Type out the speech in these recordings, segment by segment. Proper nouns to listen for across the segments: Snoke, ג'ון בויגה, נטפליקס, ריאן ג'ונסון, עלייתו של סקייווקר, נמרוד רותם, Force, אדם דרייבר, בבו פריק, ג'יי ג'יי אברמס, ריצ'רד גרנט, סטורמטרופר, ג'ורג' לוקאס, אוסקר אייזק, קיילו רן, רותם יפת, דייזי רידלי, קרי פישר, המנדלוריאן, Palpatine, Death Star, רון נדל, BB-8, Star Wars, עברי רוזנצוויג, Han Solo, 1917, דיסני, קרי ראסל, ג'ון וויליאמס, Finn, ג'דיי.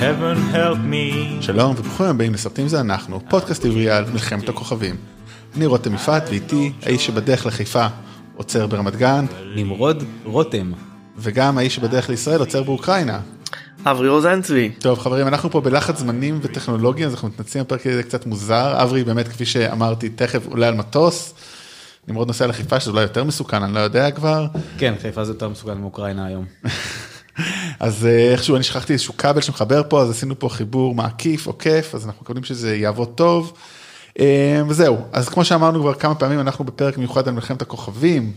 heaven help me. שלום וברוכים הבאים לסרטים זה אנחנו, פודקאסט עברי על מלחמת הכוכבים. אני רותם יפת ואיתי האיש שבדרך לחיפה עוצר ברמת גן, נמרוד רותם, וגם האיש שבדרך לישראל עוצר באוקראינה, עברי רוזנצוויג. טוב חברים, אנחנו פה בלחץ זמנים וטכנולוגיה, אז אנחנו מתנצלים בפרק הזה קצת מוזר. עברי באמת כפי שאמרתי תכף עולה על מטוס, נמרוד נוסע לחיפה שזה אולי יותר מסוכן, אני לא יודע כבר. כן, חיפה זה יותר מסוכן מאוקראינה היום. אז איכשהו אני שכחתי איזשהו קבל שמחבר פה, אז עשינו פה חיבור מעקיף או כיף, אז אנחנו מקווים שזה יעבוד טוב. וזהו, אז כמו שאמרנו כבר כמה פעמים, אנחנו בפרק מיוחד על מלחמת הכוכבים,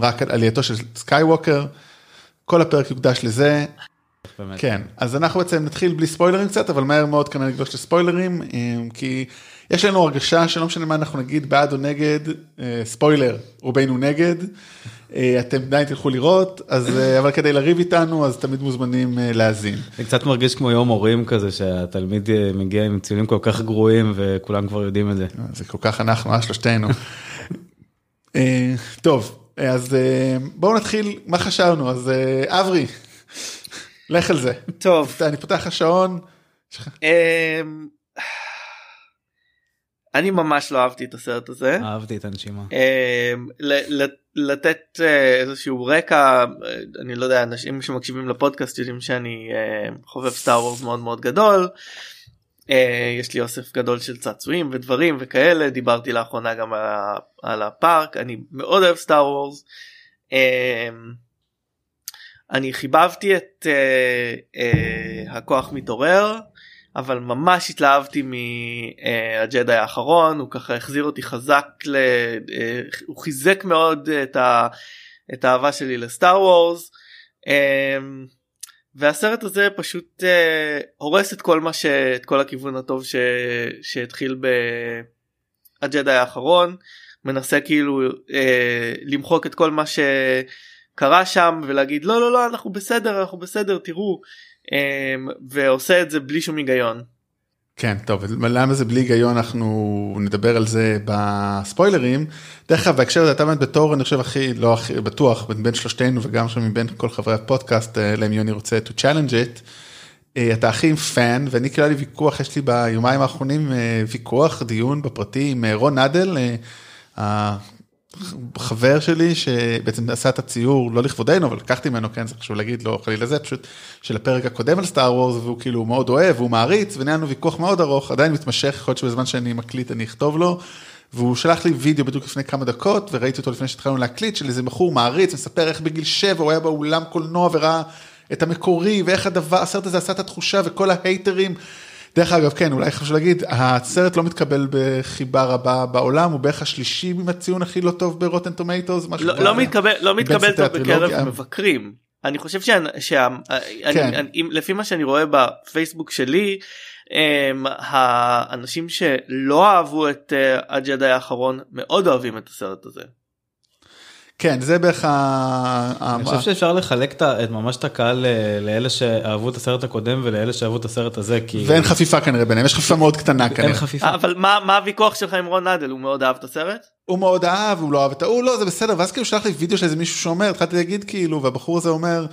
רק על עלייתו של סקייווקר, כל הפרק יוקדש לזה. באמת. כן, אז אנחנו בעצם נתחיל בלי ספוילרים קצת, אבל מהר מאוד כנראה נגדוש לספוילרים, כי יש לנו הרגשה שלא משנה מה אנחנו נגיד בעד או נגד, ספוילר, רובנו נגד, אתם עדיין תלכו לראות, אבל כדי לריב איתנו, אז תמיד מוזמנים להזין. זה קצת מרגיש כמו יום הורים כזה, שהתלמיד מגיע עם ציונים כל כך גרועים, וכולם כבר יודעים את זה. זה כל כך אנחנו, שלושתנו. טוב, אז בואו נתחיל, מה חשבנו? אז עברי, לך על זה. טוב. אני פותח השעון. אני ממש לא אהבתי את הסרט הזה. אהבתי את הנשימה. לתת איזשהו רקע, אני לא יודע, אנשים שמקשיבים לפודקאסט יודעים שאני חובב סטאר וורס מאוד מאוד גדול, יש לי אוסף גדול של צעצועים ודברים וכאלה, דיברתי לאחרונה גם על הפארק, אני מאוד אוהב סטאר וורס, אני חיבבתי את הכוח מתעורר, אבל ממש התלהבתי מהג'די האחרון, הוא ככה החזיר אותי חזק, הוא חיזק מאוד את האהבה שלי לסטאר וורס, והסרט הזה פשוט הורס את כל מה את כל הכיוון הטוב שהתחיל בהג'די האחרון, מנסה כאילו למחוק את כל מה שקרה שם, ולהגיד לא לא לא אנחנו בסדר, אנחנו בסדר תראו, ועושה את זה בלי שום היגיון. כן, טוב, למה זה בלי היגיון אנחנו נדבר על זה בספוילרים, דרך כלל בהקשר הזה אתה באמת בתור אני חושב הכי לא הכי בטוח בין שלושתנו וגם שם מבין כל חברי הפודקאסט למי אני רוצה to challenge it, אתה הכי עם פן, ואני כאילו לי ויכוח, יש לי ביומיים האחרונים ויכוח, דיון בפרטי עם רון נדל, חבר שלי שבעצם עשה את הציור לא לכבודנו, אבל לקחתי ממנו, כן, זה חשוב להגיד, לא חלילה זה, פשוט של הפרק הקודם על סטאר וורס, והוא כאילו מאוד אוהב, והוא מעריץ, ונהיינו ויכוח מאוד ארוך, עדיין מתמשך, יכול להיות שבזמן שאני מקליט אני אכתוב לו, והוא שלח לי וידאו בדיוק לפני כמה דקות, וראיתי אותו לפני שהתחלנו להקליט, של איזה בחור מעריץ, מספר איך בגיל 7 הוא היה באולם קולנוע וראה את המקורי, ואיך הסרט הזה עשה את התחושה, וכל ההייטרים, דרך אגב, כן, אולי חשוב להגיד, הסרט לא מתקבל בחיבה רבה בעולם, הוא בערך השלישי עם הציון הכי לא טוב ברוטן טומטוס, משהו. לא מתקבל טוב בקרב מבקרים. אני חושב לפי מה שאני רואה בפייסבוק שלי, האנשים שלא אהבו את הג'די האחרון, מאוד אוהבים את הסרט הזה. כן, זה בערך אני חושב שאפשר לחלק ממש את הקהל לאלה שאהבו את הסרט הקודם ולאלה שאהבו את הסרט הזה, כי ואין חפיפה כנראה ביניהם, יש חפיפה מאוד קטנה כנראה. אין חפיפה. אבל מה הוויכוח שלך עם רון נדל? הוא מאוד אהב את הסרט? הוא מאוד אהב, הוא לא אהב את הוא לא, זה בסדר, ואז כאילו שלח לי וידאו של איזה מישהו שאומר, התחלתי להגיד כאילו, והבחור הזה אומר,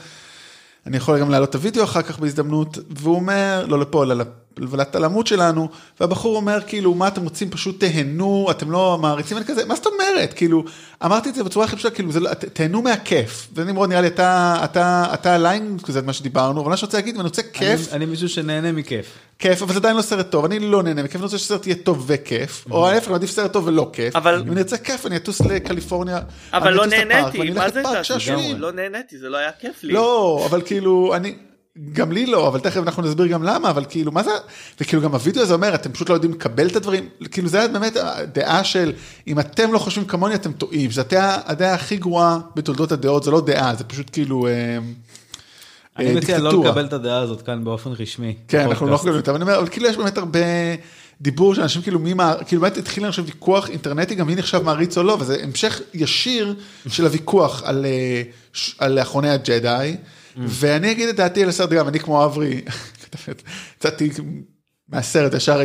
אני יכול גם להעלות את הוידאו אחר כך בהזדמנות, והוא אומר, לא לפה, ולתלמוד שלנו, והבחור אומר, כאילו, מה אתם רוצים? פשוט תהנו, אתם לא מעריצים, אני כזה, מה זאת אומרת? כאילו, אמרתי את זה בצורה הכי פשוט, כאילו, תהנו מהכיף, ונמרוד, נראה לי, אתה הליין, כזה, את מה שדיברנו, אבל אני שרוצה להגיד, ואני רוצה כיף. אני מישהו שנהנה מכיף. כיף, אבל זה עדיין לא סרט טוב, אני לא נהנה מכיף, אני רוצה שסרט יהיה טוב וכיף, או ההפך, אני עדיף סרט טוב ולא כיף, אם אני רוצה כיף, אני אטוס לקליפורניה, אבל לא נהניתי, מה זה שעשועים? לא נהניתי, זה לא היה כיף לי. לא, אבל כאילו, גם לי לא, אבל תכף אנחנו נסביר גם למה, אבל כאילו, מה זה? וכאילו גם הווידאו הזה אומר, אתם פשוט לא יודעים לקבל את הדברים, כאילו זה היה באמת הדעה של, אם אתם לא חושבים כמוני, אתם טועים, שזו הדעה הכי גרועה בתולדות הדעות, זה לא דעה, זה פשוט כאילו אני מציע לא לקבל את הדעה הזאת כאן באופן רשמי. כן, אנחנו לא יכולים, אבל אני אומר, אבל כאילו יש באמת הרבה דיבור של אנשים, כאילו באמת התחיל עכשיו ויכוח אינטרנטי, גם מי נחשב מעריץ או לא, וזה המשך ישיר של הוויכוח על אחרוני הג'דיי, ואני אגיד את דעתי על הסרט גם, אני כמו אברי, יצאתי מהסרט, ישר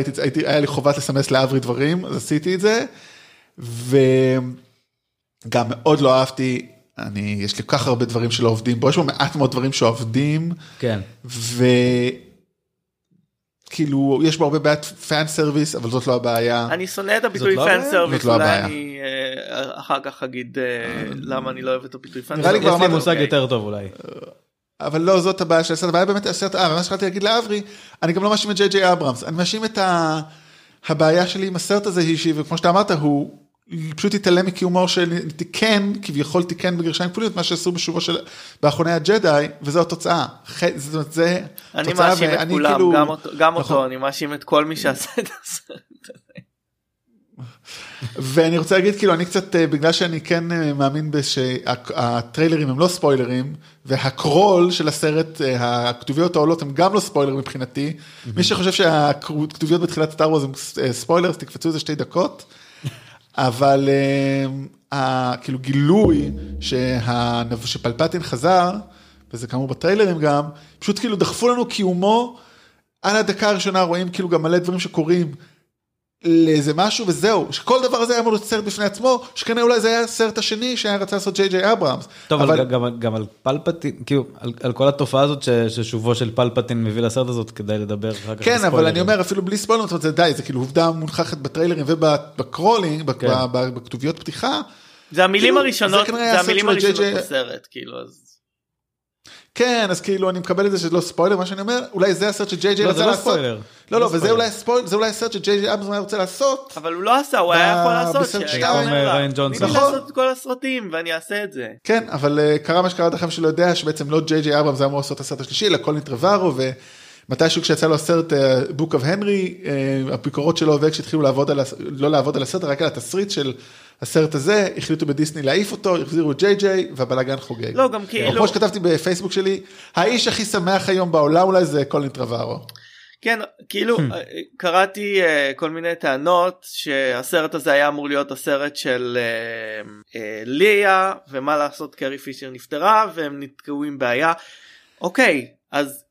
היה לי חובת לסמס לאברי דברים, אז עשיתי את זה, וגם מאוד לא אהבתי יש לי כך הרבה דברים שלא עובדים בו, יש בו מעט מאוד דברים שעובדים, כן. וכאילו, יש בו הרבה בעיית פן סרוויס, אבל זאת לא הבעיה. אני שונא את הביטוי פן סרוויס, אולי אני אחר כך אגיד למה אני לא אוהב את הביטוי פן סרוויס. יש לי מושג יותר טוב אולי. אבל לא, זאת הבעיה של הסרט, הבעיה באמת הסרט, מה שחלתי להגיד לאברי, אני גם לא מאשים את ג'יי ג'יי אברמס, אני מאשים את הבעיה שלי עם הסרט הזה, וכמו שאתה אמרת, הוא פשוט התעלם מקיומו של תיקן, כביכול תיקן בגרשיים כפולים, מה שעשו בשובו של באחרוני הג'דיי, וזו התוצאה. זה אני מאשים את כולם, כאילו, גם אותו, אני מאשים את כל מי שעשה את הסרט הזה. ואני רוצה להגיד, כאילו, אני קצת, בגלל שאני כן מאמין שהטריילרים הם לא ספוילרים, והקרול של הסרט, הכתוביות העולות הם גם לא ספוילר מבחינתי, מי שחושב שהכתוביות בתחילת סטאר וורז הם ספוילר, אז תקפצו איזה 2 דקות, אבל כאילו גילוי שפלפטין חזר, וזה כאמור בטריילרים גם, פשוט כאילו דחפו לנו קיומו, על הדקה הראשונה רואים כאילו גם מלא דברים שקורים, לאיזה משהו וזהו, שכל דבר הזה היה מאוד סרט בפני עצמו, שכנראה אולי זה היה הסרט השני שהיה רצה לעשות ג'יי ג'יי אברמס. טוב, אבל גם על פלפטין, כאילו, על כל התופעה הזאת ששובו של פלפטין מביא לסרט הזאת, כדאי לדבר אחר כך. כן, אבל אני אומר, אפילו בלי ספוילרים, זאת אומרת, זה די, זה כאילו עובדה מונחכת בטריילרים ובקרולינג, בכתוביות פתיחה. זה המילים הראשונות, זה המילים הראשונות בסרט, כאילו, אז כן, אז כאילו אני מקבל את זה שזה לא ספוילר, מה שאני אומר, אולי זה הסרט שג'יי ג'יי רצה לעשות. לא, וזה אולי הסרט שג'יי ג'יי אברמס רוצה לעשות. אבל הוא לא עשה, הוא היה יכול לעשות. בסרט 2. אני יכול לעשות את כל הסרטים, ואני אעשה את זה. כן, אבל קרה מה שקרה עד אחר שלא יודע, שבעצם לא ג'יי ג'יי אברמס אמור לעשות את הסרט השלישי, אלא קולין טרוורו, ומתישהו כשיצא לו הסרט בוק אוף הנרי, הביקורות שלו עובד כשהתחילו לא לעבוד על הסרט, רק על התסריט של הסרט הזה, החליטו בדיסני להעיף אותו, החזירו את ג'יי ג'יי, והבלגן חוגג. לא, גם כאילו כמו שכתבתי בפייסבוק שלי, האיש הכי שמח היום בעולם אולי זה קולין טרוורו. כן, כאילו, קראתי כל מיני טענות, שהסרט הזה היה אמור להיות הסרט של ליה, ומה לעשות, קרי פישר נפטרה, והם נתקעו עם בעיה. אוקיי, אז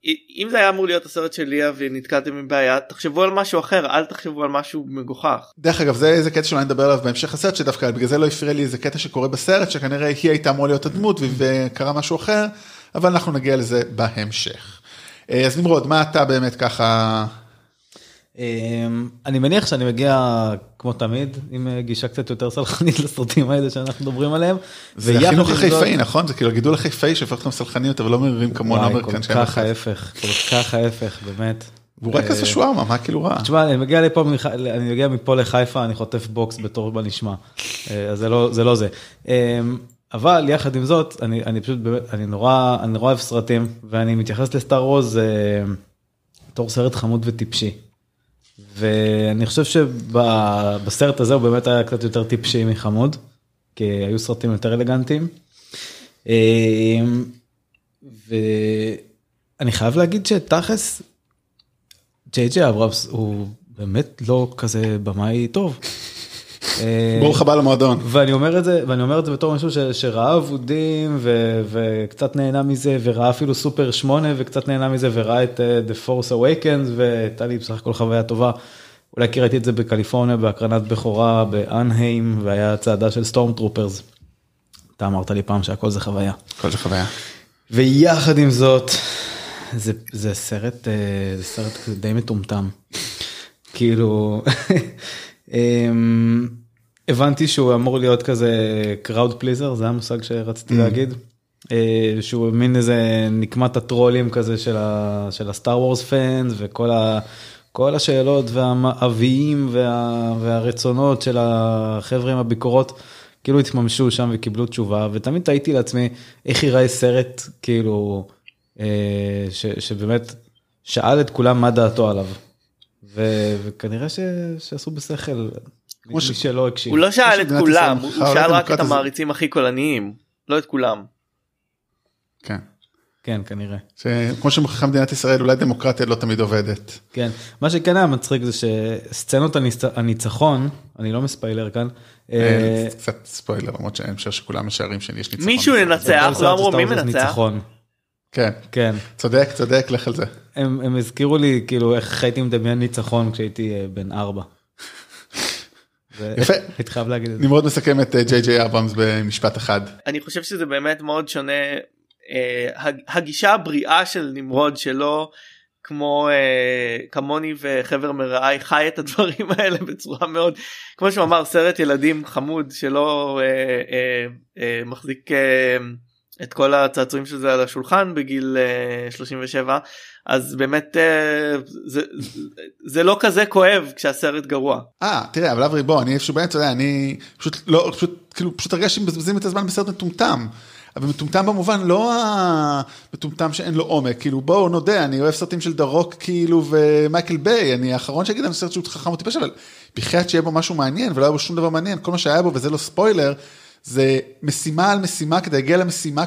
אם זה היה אמור להיות הסרט של ליה ונתקעתם עם בעיה, תחשבו על משהו אחר, אל תחשבו על משהו מגוחך. דרך אגב, זה איזה קטע שאני אדבר עליו בהמשך הסרט, שדווקא בגלל זה לא הפריע לי איזה קטע שקורה בסרט, שכנראה היא הייתה אמור להיות הדמות וקרה משהו אחר, אבל אנחנו נגיע לזה בהמשך. אז נמרוד, מה אתה באמת ככה? אני מניח שאני מגיע כמו תמיד, עם גישה קצת יותר סלחנית לסרטים האלה שאנחנו דוברים עליהם. זה החינוך החיפאי, נכון? זה כאילו הגידול החיפאי שהפך לכם סלחניות, אבל לא מרירים כמונו אמריקן. כל כך ההפך, כל כך ההפך, באמת. והוא רק עשה שואמה, מה כאילו רע? תשמע, אני מגיע מפה לחיפה, אני חוטף בוקס בתור בנשמה. אז זה לא זה. אבל יחד עם זאת, אני פשוט, אני נורא אוהב סרטים, ואני מתייחס לסטאר וורז בתור סרט חמוד וטיפשי. ואני חושב שבסרט הזה הוא באמת היה קצת יותר טיפשי מחמוד, כי היו סרטים יותר אלגנטיים. ואני חייב להגיד שתכלס, ג'יי ג'יי אברמס הוא באמת לא כזה במאי טוב. ברוך הבא למועדון. ואני אומר את זה, בתור משהו שראה עבודים, וקצת נהנה מזה, וראה אפילו סופר 8, וקצת נהנה מזה, וראה את The Force Awakens, והייתה לי בסך הכל חוויה טובה. אולי קראתי את זה בקליפורניה, בהקרנת בכורה, באנהיים, והיה צעדה של Stormtroopers. אתה אמרת לי פעם שהכל זה חוויה. הכל זה חוויה. ויחד עם זאת, זה סרט די מטומטם. כאילו הבנתי שהוא אמור להיות כזה crowd pleaser, זה המושג שרציתי להגיד, שהוא מין איזה נקמת הטרולים כזה של הסטאר וורס פאנס, וכל השאלות והמאביים והרצונות של החבר'ה עם הביקורות, כאילו התממשו שם וקיבלו תשובה, ותמיד תהיתי לעצמי איך ייראה סרט, כאילו, שבאמת שאל את כולם מה דעתו עליו. וכנראה שעשו בשכל, מי שלא הקשיב. הוא לא שאל את כולם, הוא שאל רק את המעריצים הכי קולניים, לא את כולם. כן. כן, כנראה. כמו שמוכיחה מדינת ישראל, אולי דמוקרטיה לא תמיד עובדת. כן. מה שכן היה מצחיק זה שסצנות הניצחון, אני לא מספיילר כאן. קצת ספוילר, למרות שאני חושב שכולם משערים שלי יש ניצחון. מישהו ננצח, לא אמרו מי מנצח. כן, כן. צודק, לך על זה. הם הזכירו לי, כאילו, איך הייתי מדמיין ניצחון כשהייתי בן 4. התחייב להגיד את זה. נמרוד מסכם את ג'יי ג'יי אברמס במשפט אחד. אני חושב שזה באמת מאוד שונה, הגישה הבריאה של נמרוד שלו, כמו כמוני וחבר מרעי, חי את הדברים האלה בצורה מאוד, כמו שהוא אמר, סרט ילדים חמוד שלא מחזיק את כל הצעצועים של זה על השולחן בגיל 37, אז באמת זה לא כזה כואב כשהסרט גרוע. תראה, אבל עברי, בוא, אני איפשהו באמצע, אני פשוט הרגש שמבזבזים את הזמן בסרט מטומטם, אבל מטומטם במובן לא מטומטם שאין לו עומק, כאילו בואו נודה, אני אוהב סרטים של דרוק כאילו ומייקל ביי, אני האחרון שיגיד על סרט שהוא חכם וטיפש, אבל בחיית שיהיה בו משהו מעניין, ולא היה בו שום דבר מעניין, כל מה שהיה בו, וזה לא ספוילר, זה משימה על משימה כדי להגיע למשימה,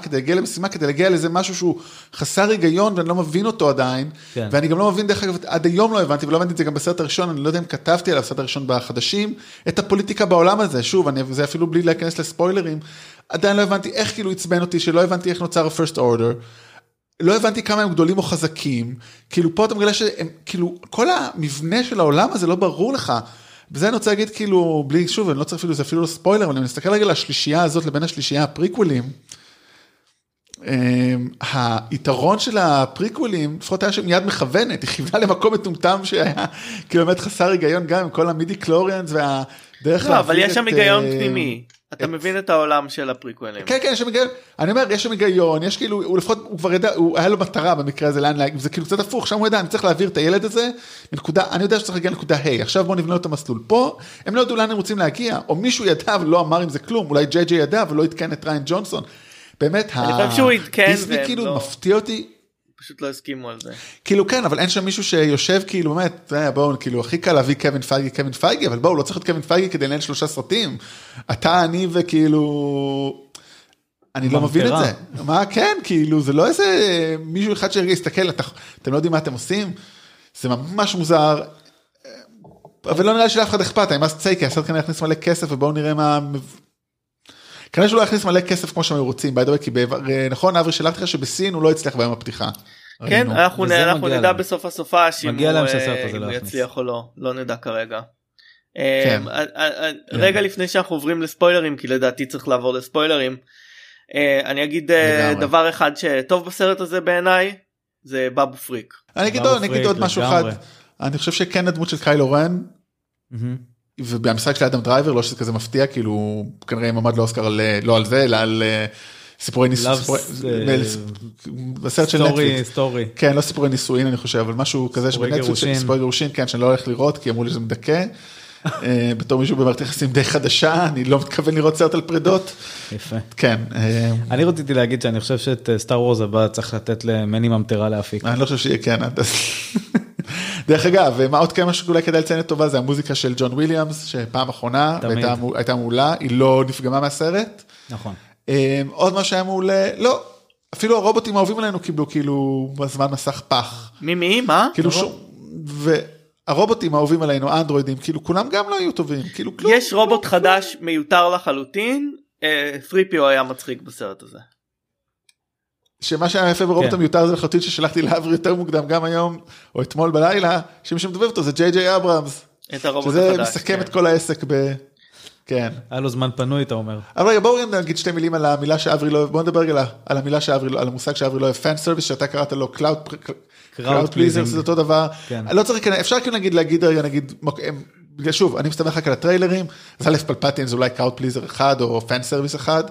כדי להגיע לזה משהו שהוא חסר היגיון, ואני לא מבין אותו עדיין, כן. ואני גם לא מבין, דרך אגב, עד היום לא הבנתי, ולא הבנתי את זה גם בסרט הראשון, אני לא יודע אם כתבתי עליו, בסרט הראשון בחדשים, את הפוליטיקה בעולם הזה, שוב, זה אפילו בלי להיכנס לספוילרים, עדיין לא הבנתי איך כאילו עצבן אותי, שלא הבנתי איך נוצר ה-First Order, לא הבנתי כמה הם גדולים או חזקים, כאילו פה אתה מגלה שהם, כאילו, כל המבנה של העולם הזה לא ברור לך, וזה אני רוצה להגיד כאילו, בלי, שוב, אני לא צריך אפילו, זה אפילו לא ספוילר, אבל אני מסתכל רגע לשלישייה הזאת, לבין השלישייה הפריקוולים, היתרון של הפריקוולים, לפחות היה שם יד מכוונת, היא חיווה למקום מטומטם שהיה קילומט חסר היגיון גם, עם כל המידי קלוריאנס והדרך לא, אבל יש שם היגיון פנימי. אתה מבין את העולם של הפריקוולים. כן, יש שם היגיון, אני אומר, יש שם היגיון, יש כאילו, הוא לפחות, הוא כבר ידע, הוא היה לו מטרה במקרה הזה, זה כאילו קצת הפוך, שם הוא ידע, אני צריך להעביר את הילד הזה, מנקודה, אני יודע שצריך להגיע לנקודה, היי, עכשיו בואו נבנה לו את המסלול פה, הם לא ידעו לאן הם רוצים להגיע, או מישהו ידע ולא אמר אם זה כלום, אולי ג'יי ג'יי ידע ולא התקן את ריאן ג'ונסון, באמת, דיסני כאילו מפתיע אותי, פשוט לא הסכימו על זה. כאילו כן, אבל אין שם מישהו שיושב כאילו, באמת, בואו, כאילו, הכי קל להביא קווין פייגי, אבל בואו, לא צריך את קווין פייגי כדי לנהל 3 סרטים. אתה, אני וכאילו, אני לא מבין את זה. מה, כן, כאילו, זה לא איזה מישהו אחד שיסתכל, אתם לא יודעים מה אתם עושים, זה ממש מוזר, אבל לא נראה לי שלאף אחד אכפת, אם אז צייקי, הסרט כאן יכניס מלא כסף, ובואו נראה מה... כנראה שהוא לא יכניס מלא כסף כמו שהם רוצים, ביי דווי, כי נכון, אברי, שלחתי לך שבסין הוא לא יצליח בהם הפתיחה. כן, אנחנו נדע בסוף הסופה, אם הוא יצליח או לא, לא נדע כרגע. רגע לפני שאנחנו עוברים לספוילרים, כי לדעתי צריך לעבור לספוילרים, אני אגיד דבר אחד שטוב בסרט הזה בעיניי, זה בבו פריק. אני אגיד עוד משהו אחד, אני חושב שכן הדמות של קיילו רן, ובמשחק של אדם דרייבר, לא שזה כזה מפתיע, כאילו, כנראה אם עמד לאוסקר לא על זה, אלא על סיפורי ניסויים, בסרט של נטפליקס. כן, לא סיפורי ניסויים, אני חושב, אבל משהו כזה שבנטפליקס, סיפורי גירושין, כן, שאני לא הולך לראות, כי אמרו לי שזה מדכא, בתור מישהו במערכת יחסים די חדשה, אני לא מתכוון לראות סרט על פרידות. יפה. כן. אני רציתי להגיד שאני חושב שאת סטאר וורז הבא צריך לתת למני ממטרה להפיק. אני לא חושב שיהיה כן, דרך אגב, ומה עוד כמה שכולי כדאי לציין את טובה, זה המוזיקה של ג'ון וויליאמס, שפעם אחרונה, הייתה מעולה, היא לא נפגמה מהסרט. נכון. עוד מה שהיה מעולה, לא, אפילו הרובוטים האהובים עלינו קיבלו כאילו בזמן מסך פח. מימיים, מה? כאילו שום, והרובוטים האהובים עלינו, האנדרואידים, כאילו כולם גם לא היו טובים, כאילו כלום. יש רובוט חדש מיותר לחלוטין, 3PO היה מצחיק בסרט הזה. שמה שהיה יפה ברובוט המיותר זה לחלוטין ששלחתי לעברי יותר מוקדם גם היום, או אתמול בלילה, שמי שמדובב אותו זה ג'יי ג'יי אברמס. את הרובוט החדש. שזה מסכם את כל העסק ב... כן. היה לו זמן פנוי, אתה אומר. אבל בואו נגיד שתי מילים על המילה שעברי לא... בואו נדבר רגע על המילה שעברי לא... על המושג שעברי לא... פן סרוויס שאתה קראת לו קראוד פליזר, זה אותו דבר. לא צריך... אפשר כאילו להגיד רגע, נגיד... שוב, אני מסתמך רק על הטריילרים, אז א' פלפטין זה אולי קראוד פליזר אחד, או פן סרוויס אחד.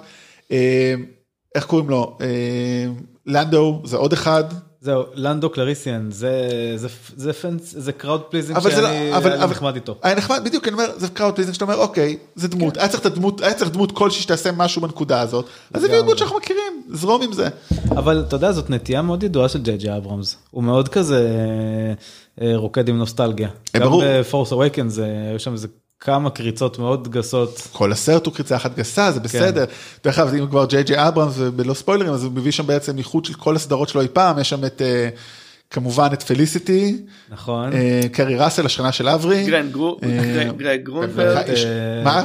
איך קוראים לו? לנדו, זה עוד אחד. זהו, לנדו קלריסיאן, זה קראוד פליזינג שאני נחמד איתו. בדיוק, אני אומר, זה קראוד פליזינג שאתה אומר, אוקיי, זה דמות, היה צריך דמות כלשהי שתעשה משהו בנקודה הזאת, אז זה דמות שאנחנו מכירים, זרום עם זה. אבל אתה יודע, זאת נטייה מאוד ידועה של ג'יי ג'יי אברמס, הוא מאוד כזה רוקד עם נוסטלגיה. גם בפורס אווייקנס, היו שם איזה... כמה קריצות מאוד גסות. כל הסרט הוא קריצה אחת גסה, זה בסדר. דרך אגב, אם כבר ג'יי ג'יי אברמס, ולא ספוילרים, אז הוא מביא שם בעצם איחוד של כל הסדרות שלו אי פעם, יש שם את, כמובן, את פליסיטי. נכון. קרי ראסל, השכנה של עברי. גרג גרונברג. מה?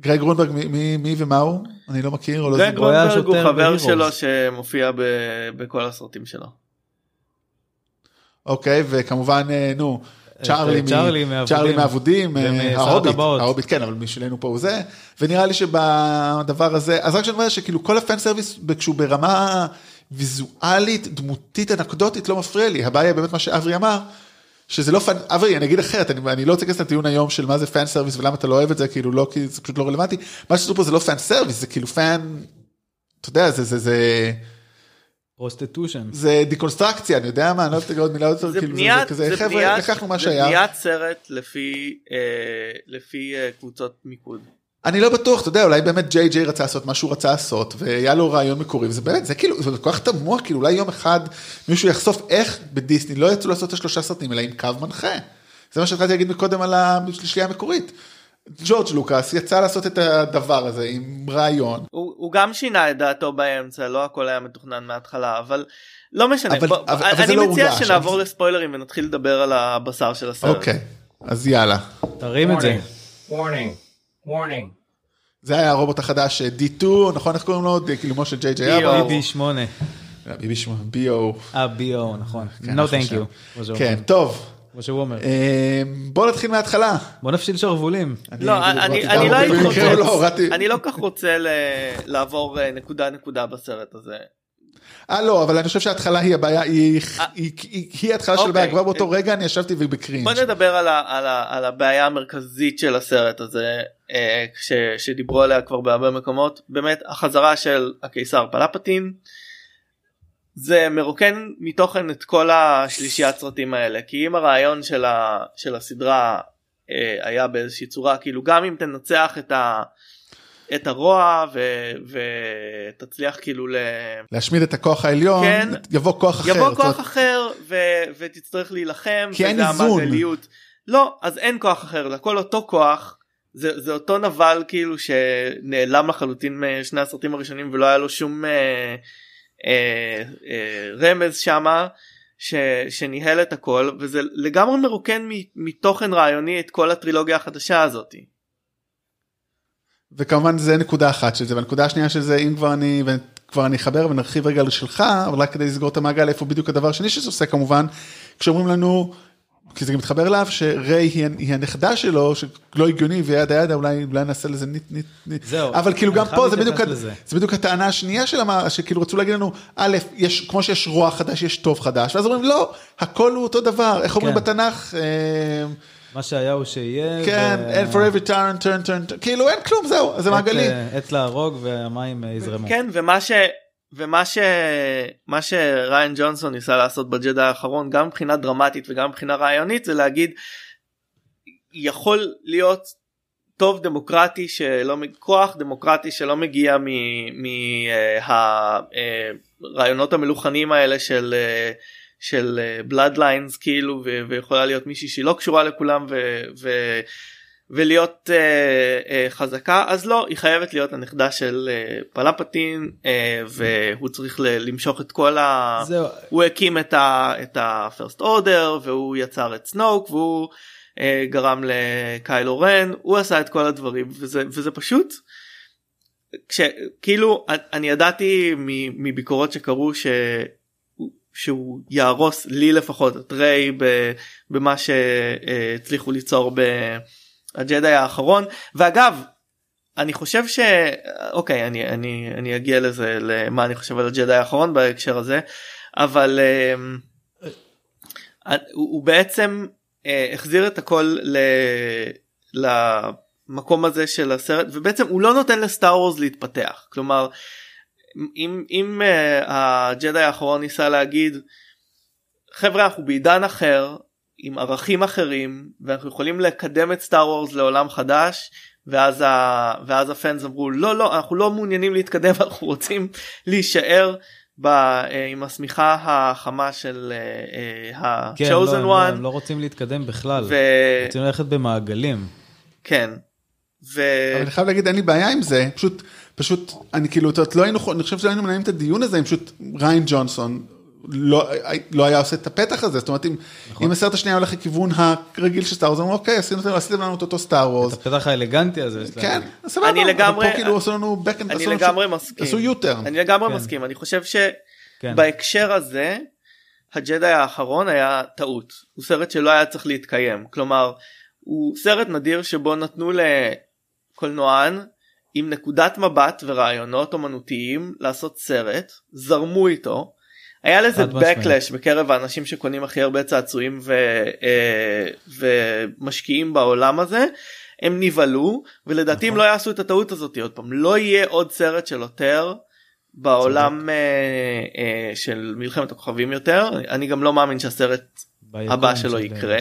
גרג גרונברג, מי ומה הוא? אני לא מכיר. גרג גרונברג הוא חבר שלו שמופיע בכל הסרטים שלו. אוקיי, וכמובן, נו... צ'ארלי מהעבודים, ההוביט, כן, אבל משלנו פה הוא זה, ונראה לי שבדבר הזה, אז רק שאני אומר שכאילו כל הפן סרוויס, כשהוא ברמה ויזואלית, דמותית, אנקדוטית, לא מפריע לי, הבעיה באמת מה שעברי אמר, שזה לא פן, עברי, אני אגיד אחרת, אני לא רוצה להיכנס לטיעון היום של מה זה פן סרוויס, ולמה אתה לא אוהב את זה, כאילו לא, כי זה פשוט לא רלוונטי, מה שעשו פה זה לא פן סרוויס, זה כאילו פן, אתה יודע, זה פרוסטיטושן. זה דיקונסטרקציה, אני יודע מה, אני לא יודעת עוד מילה יותר, כאילו זה חבר'ה, לקחנו מה שהיה. זה בניית סרט לפי קבוצות מיקוד. אני לא בטוח, אתה יודע, אולי באמת ג'יי ג'יי רצה לעשות מה שהוא רצה לעשות, והיה לו רעיון מקורי, וזה באמת, זה כאילו, זה כל כך תמוה, כאילו אולי יום אחד מישהו יחשוף איך בדיסני לא יצאו לעשות את 3 סרטים, אלא עם קו מנחה. זה מה שהתחלתי להגיד מקודם על השלישייה המקורית. ג'ורג' לוקאס יצא לעשות את הדבר הזה עם רעיון. הוא גם שינה את דעתו באמצע, לא הכל היה מתוכנן מההתחלה, אבל לא משנה. אני מציע שנעבור לספוילרים ונתחיל לדבר על הבשר של הסרט. אוקיי, אז יאללה. תרים את זה. warning. זה היה הרובוט החדש D2, נכון, איך קוראים לו? כאילו מושל ג'יי ג'יי אברמס. BB-8. BB-8, BO. BO, נכון. No thank you. כן, טוב. כמו שהוא אומר. בוא נתחיל מההתחלה. בוא נפשיל שרבולים. אני לא כך רוצה לעבור נקודה בסרט הזה. לא, אבל אני חושב שההתחלה היא הבעיה, היא התחלה של הבעיה, כבר באותו רגע אני ישבתי ובקרינג'. בוא נדבר על הבעיה המרכזית של הסרט הזה, שדיברו עליה כבר בהרבה מקומות, באמת החזרה של הקיסר פלפטין, זה מרוקן מתוכן את כל השלישיית סרטים האלה, כי אם הרעיון של הסדרה היה באיזושהי צורה, כאילו גם אם תנצח את הרוע ותצליח כאילו להשמיד את הכוח העליון, כן, יבוא כוח אחר. יבוא כוח אחר ותצטרך להילחם. כי אין איזון. לא, אז אין כוח אחר, לכל אותו כוח, זה אותו נבל כאילו שנעלם לחלוטין משני הסרטים הראשונים ולא היה לו שום... רמז שמה שניהל את הכל, וזה לגמרי מרוקן מתוכן רעיוני את כל הטרילוגיה החדשה הזאת. וכמובן זה נקודה אחת של זה, והנקודה השנייה של זה, אם כבר אני אחבר ונרחיב רגע לשלך, אבל רק כדי לסגור את המעגל איפה בדיוק הדבר השני שעושה כמובן, כשאומרים לנו, כי זה גם מתחבר אליו, שריי היא הנכדה שלו, שלא הגיוני, וידה, אולי נעשה לזה נית. זהו. אבל כאילו גם פה, זה בדיוק הטענה השנייה שלה, שכאילו רצו להגיד לנו, א', כמו שיש רוע חדש, יש טוב חדש, ואז אומרים, לא, הכל הוא אותו דבר, איך אומרים בתנ"ך? מה שהיה הוא שיהיה. כן, and for every turn, turn, turn, כאילו אין כלום, זהו, זה מעגלי. עץ להרוג והמים יזרמו. כן, ומה שריאן ג'ונסון ניסה לעשות בג'די האחרון, גם מבחינה דרמטית וגם מבחינה רעיונית, זה להגיד, יכול להיות טוב דמוקרטי, כוח דמוקרטי שלא מגיע מהרעיונות המלוכנים האלה של בלאדליינס, כאילו, ויכולה להיות מישהי שהיא לא קשורה לכולם, ולהיות חזקה, אז לא, היא חייבת להיות הנכדה של פלפטין, והוא צריך למשוך את כל הוא הקים את ה-First Order, והוא יצר את סנוק, והוא גרם לקיילו רן, הוא עשה את כל הדברים, וזה פשוט, כאילו, אני ידעתי מביקורות שקרו, שהוא יהרוס לי לפחות את ריי, במה שהצליחו ליצור הג'די האחרון, ואגב, אני חושב אוקיי, אני אגיע לזה, למה אני חושב על הג'די האחרון בהקשר הזה, אבל הוא בעצם החזיר את הכל למקום הזה של הסרט, ובעצם הוא לא נותן לסטאר וורס להתפתח, כלומר, אם הג'די האחרון ניסה להגיד, חבר'ה, אנחנו בעידן אחר, עם ערכים אחרים, ואנחנו יכולים לקדם את סטאר וורס לעולם חדש, ואז הפאנס אמרו, לא, אנחנו לא מעוניינים להתקדם, אנחנו רוצים להישאר עם הסמיכה החמה של ה-Chosen One. כן, הם לא רוצים להתקדם בכלל, רוצים ללכת במעגלים. כן. אבל אני חייב להגיד, אין לי בעיה עם זה, פשוט, אני כאילו, אני חושב שלא היינו מנהלים את הדיון הזה, עם פשוט ריאן ג'ונסון, לא היה עושה את הפתח הזה, זאת אומרת, אם הסרט השנייה הולך לכיוון הרגיל של סטאר וורס, אמרו, אוקיי, עשיתם לנו את אותו סטאר וורס. את הפתח האלגנטי הזה. כן, סבבה. אני לגמרי מסכים. עשו יותר. אני לגמרי מסכים, אני חושב שבהקשר הזה, הג'די האחרון היה טעות, הוא סרט שלא היה צריך להתקיים, כלומר הוא סרט נדיר שבו נתנו לקולנוען עם נקודת מבט ורעיונות אומנותיים לעשות סרט, זרמו איתו, היה לזה בקלש בקרב האנשים שקונים הכי הרבה צעצועים ומשקיעים בעולם הזה, הם נבעלו, ולדעתי הם לא יעשו את הטעות הזאת עוד פעם, לא יהיה עוד סרט של יותר בעולם של מלחמת הכוכבים יותר, אני גם לא מאמין שהסרט הבא שלו יקרה,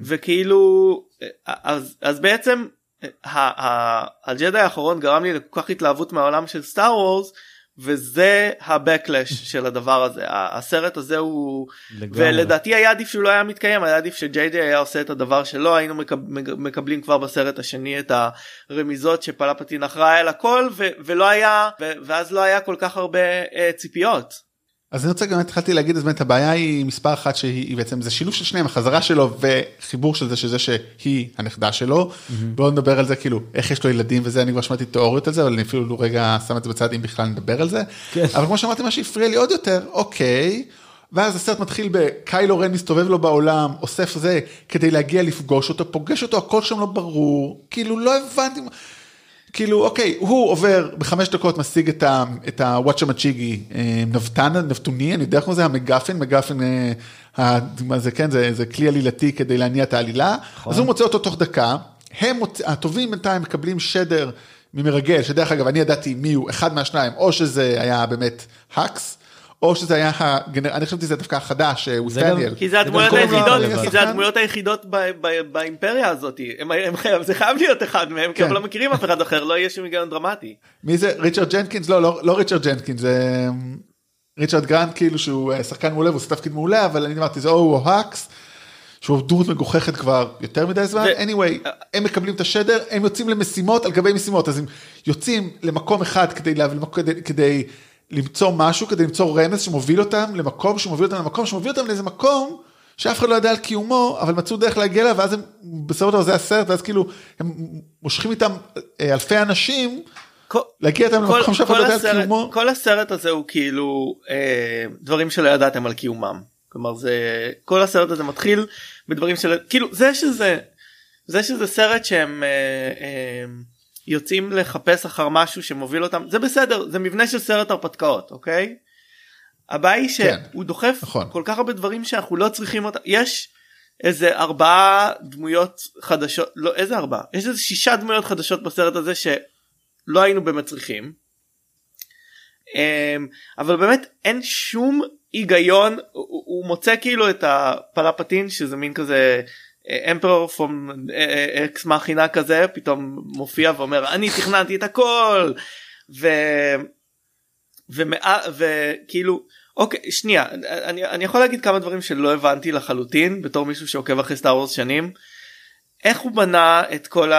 וכאילו, אז בעצם, הג'די האחרון גרם לי לכל כך התלהבות מהעולם של סטאר וורס, וזה הבקלש של הדבר הזה, הסרט הזה הוא, ולדעתי היה עדיף שהוא לא היה מתקיים, היה עדיף שג'יי ג'יי היה עושה את הדבר שלו, היינו מקבלים כבר בסרט השני את הרמיזות שפלפטין אחראי על הכל, ולא היה, ואז לא היה כל כך הרבה ציפיות. אז אני רוצה גם התחלתי להגיד, אז באמת הבעיה היא מספר אחת שהיא בעצם, זה שילוב של שניהם, החזרה שלו וחיבור של זה, שזה שהיא הנכדה שלו, בואו נדבר על זה כאילו, איך יש לו ילדים וזה, אני כבר שמעתי תיאוריות על זה, אבל אני אפילו לא רגע שם את זה בצד, אם בכלל נדבר על זה, אבל כמו שאמרתי, מה שהפריע לי עוד יותר, אוקיי, ואז הסרט מתחיל בקיילו רן מסתובב לו בעולם, אוסף זה, כדי להגיע לפגוש אותו, פוגש אותו, הכל שם לא ברור, כאילו לא הבנתי, כאילו, אוקיי, הוא עובר, ב5 דקות משיג את הוואטשה מצ'יגי, נבטוני, אני יודע כמו זה, המגפין, מה זה כן, זה כלי עלילתי כדי להניע את העלילה, אז הוא מוצא אותו תוך דקה, הטובים בינתיים מקבלים שדר ממרגל, שדרך אגב, אני ידעתי מי הוא, אחד מהשניים, או שזה היה באמת הקס, או שזה היה, אני חשבתי שזה דווקא החדש, וויסטניאל. כי זה הדמויות היחידות באימפריה הזאת, זה חייב להיות אחד מהם, כי הם לא מכירים אף אחד אחר, לא יהיה שום היגיון דרמטי. מי זה? ריצ'רד ג'נקינס? לא ריצ'רד ג'נקינס, זה ריצ'רד גרנט, כאילו שהוא שחקן מעולה, והוא עושה תפקיד מעולה, אבל אני אמרתי, זה או הקס, שהוא דמות מגוחכת כבר יותר מדי זמן, anyway, הם מקבלים את השדר, הם יוצאים למשימות על גבי משימות, אז הם יוצאים למקום אחד כדי למצוא משהו, כדי למצוא רמז שמוביל אותם למקום, לאיזה מקום שאף אחד לא ידע על קיומו, אבל מצאו דרך להגיע לה, ואז הם בסופו של דבר זה הסרט, ואז כאילו הם מושכים איתם אלפי אנשים, להגיע איתם למקום שאף אחד לא ידע על קיומו. כל הסרט הזה הוא כאילו דברים שלא ידעתם על קיומם. כלומר, כל הסרט הזה מתחיל בדברים של... כאילו, זה שזה סרט שהם... יוצאים לחפש אחר משהו שמוביל אותם, זה בסדר, זה מבנה של סרט הרפתקאות, אוקיי? הבעיה היא שהוא דוחף כל כך הרבה דברים שאנחנו לא צריכים אותם, יש איזה 4 דמויות חדשות, לא, איזה 4? יש איזה 6 דמויות חדשות בסרט הזה שלא היינו באמת צריכים, אבל באמת אין שום היגיון, הוא מוצא כאילו את הפלפטין, שזה מין כזה... אמפרור פום אקס מאכינה כזה, פתאום מופיע ואומר, אני תכננתי את הכל, וכאילו, אוקיי, שנייה, אני יכול להגיד כמה דברים שלא הבנתי לחלוטין, בתור מישהו שעוקב אחרי סטאר וורס שנים, איך הוא בנה את כל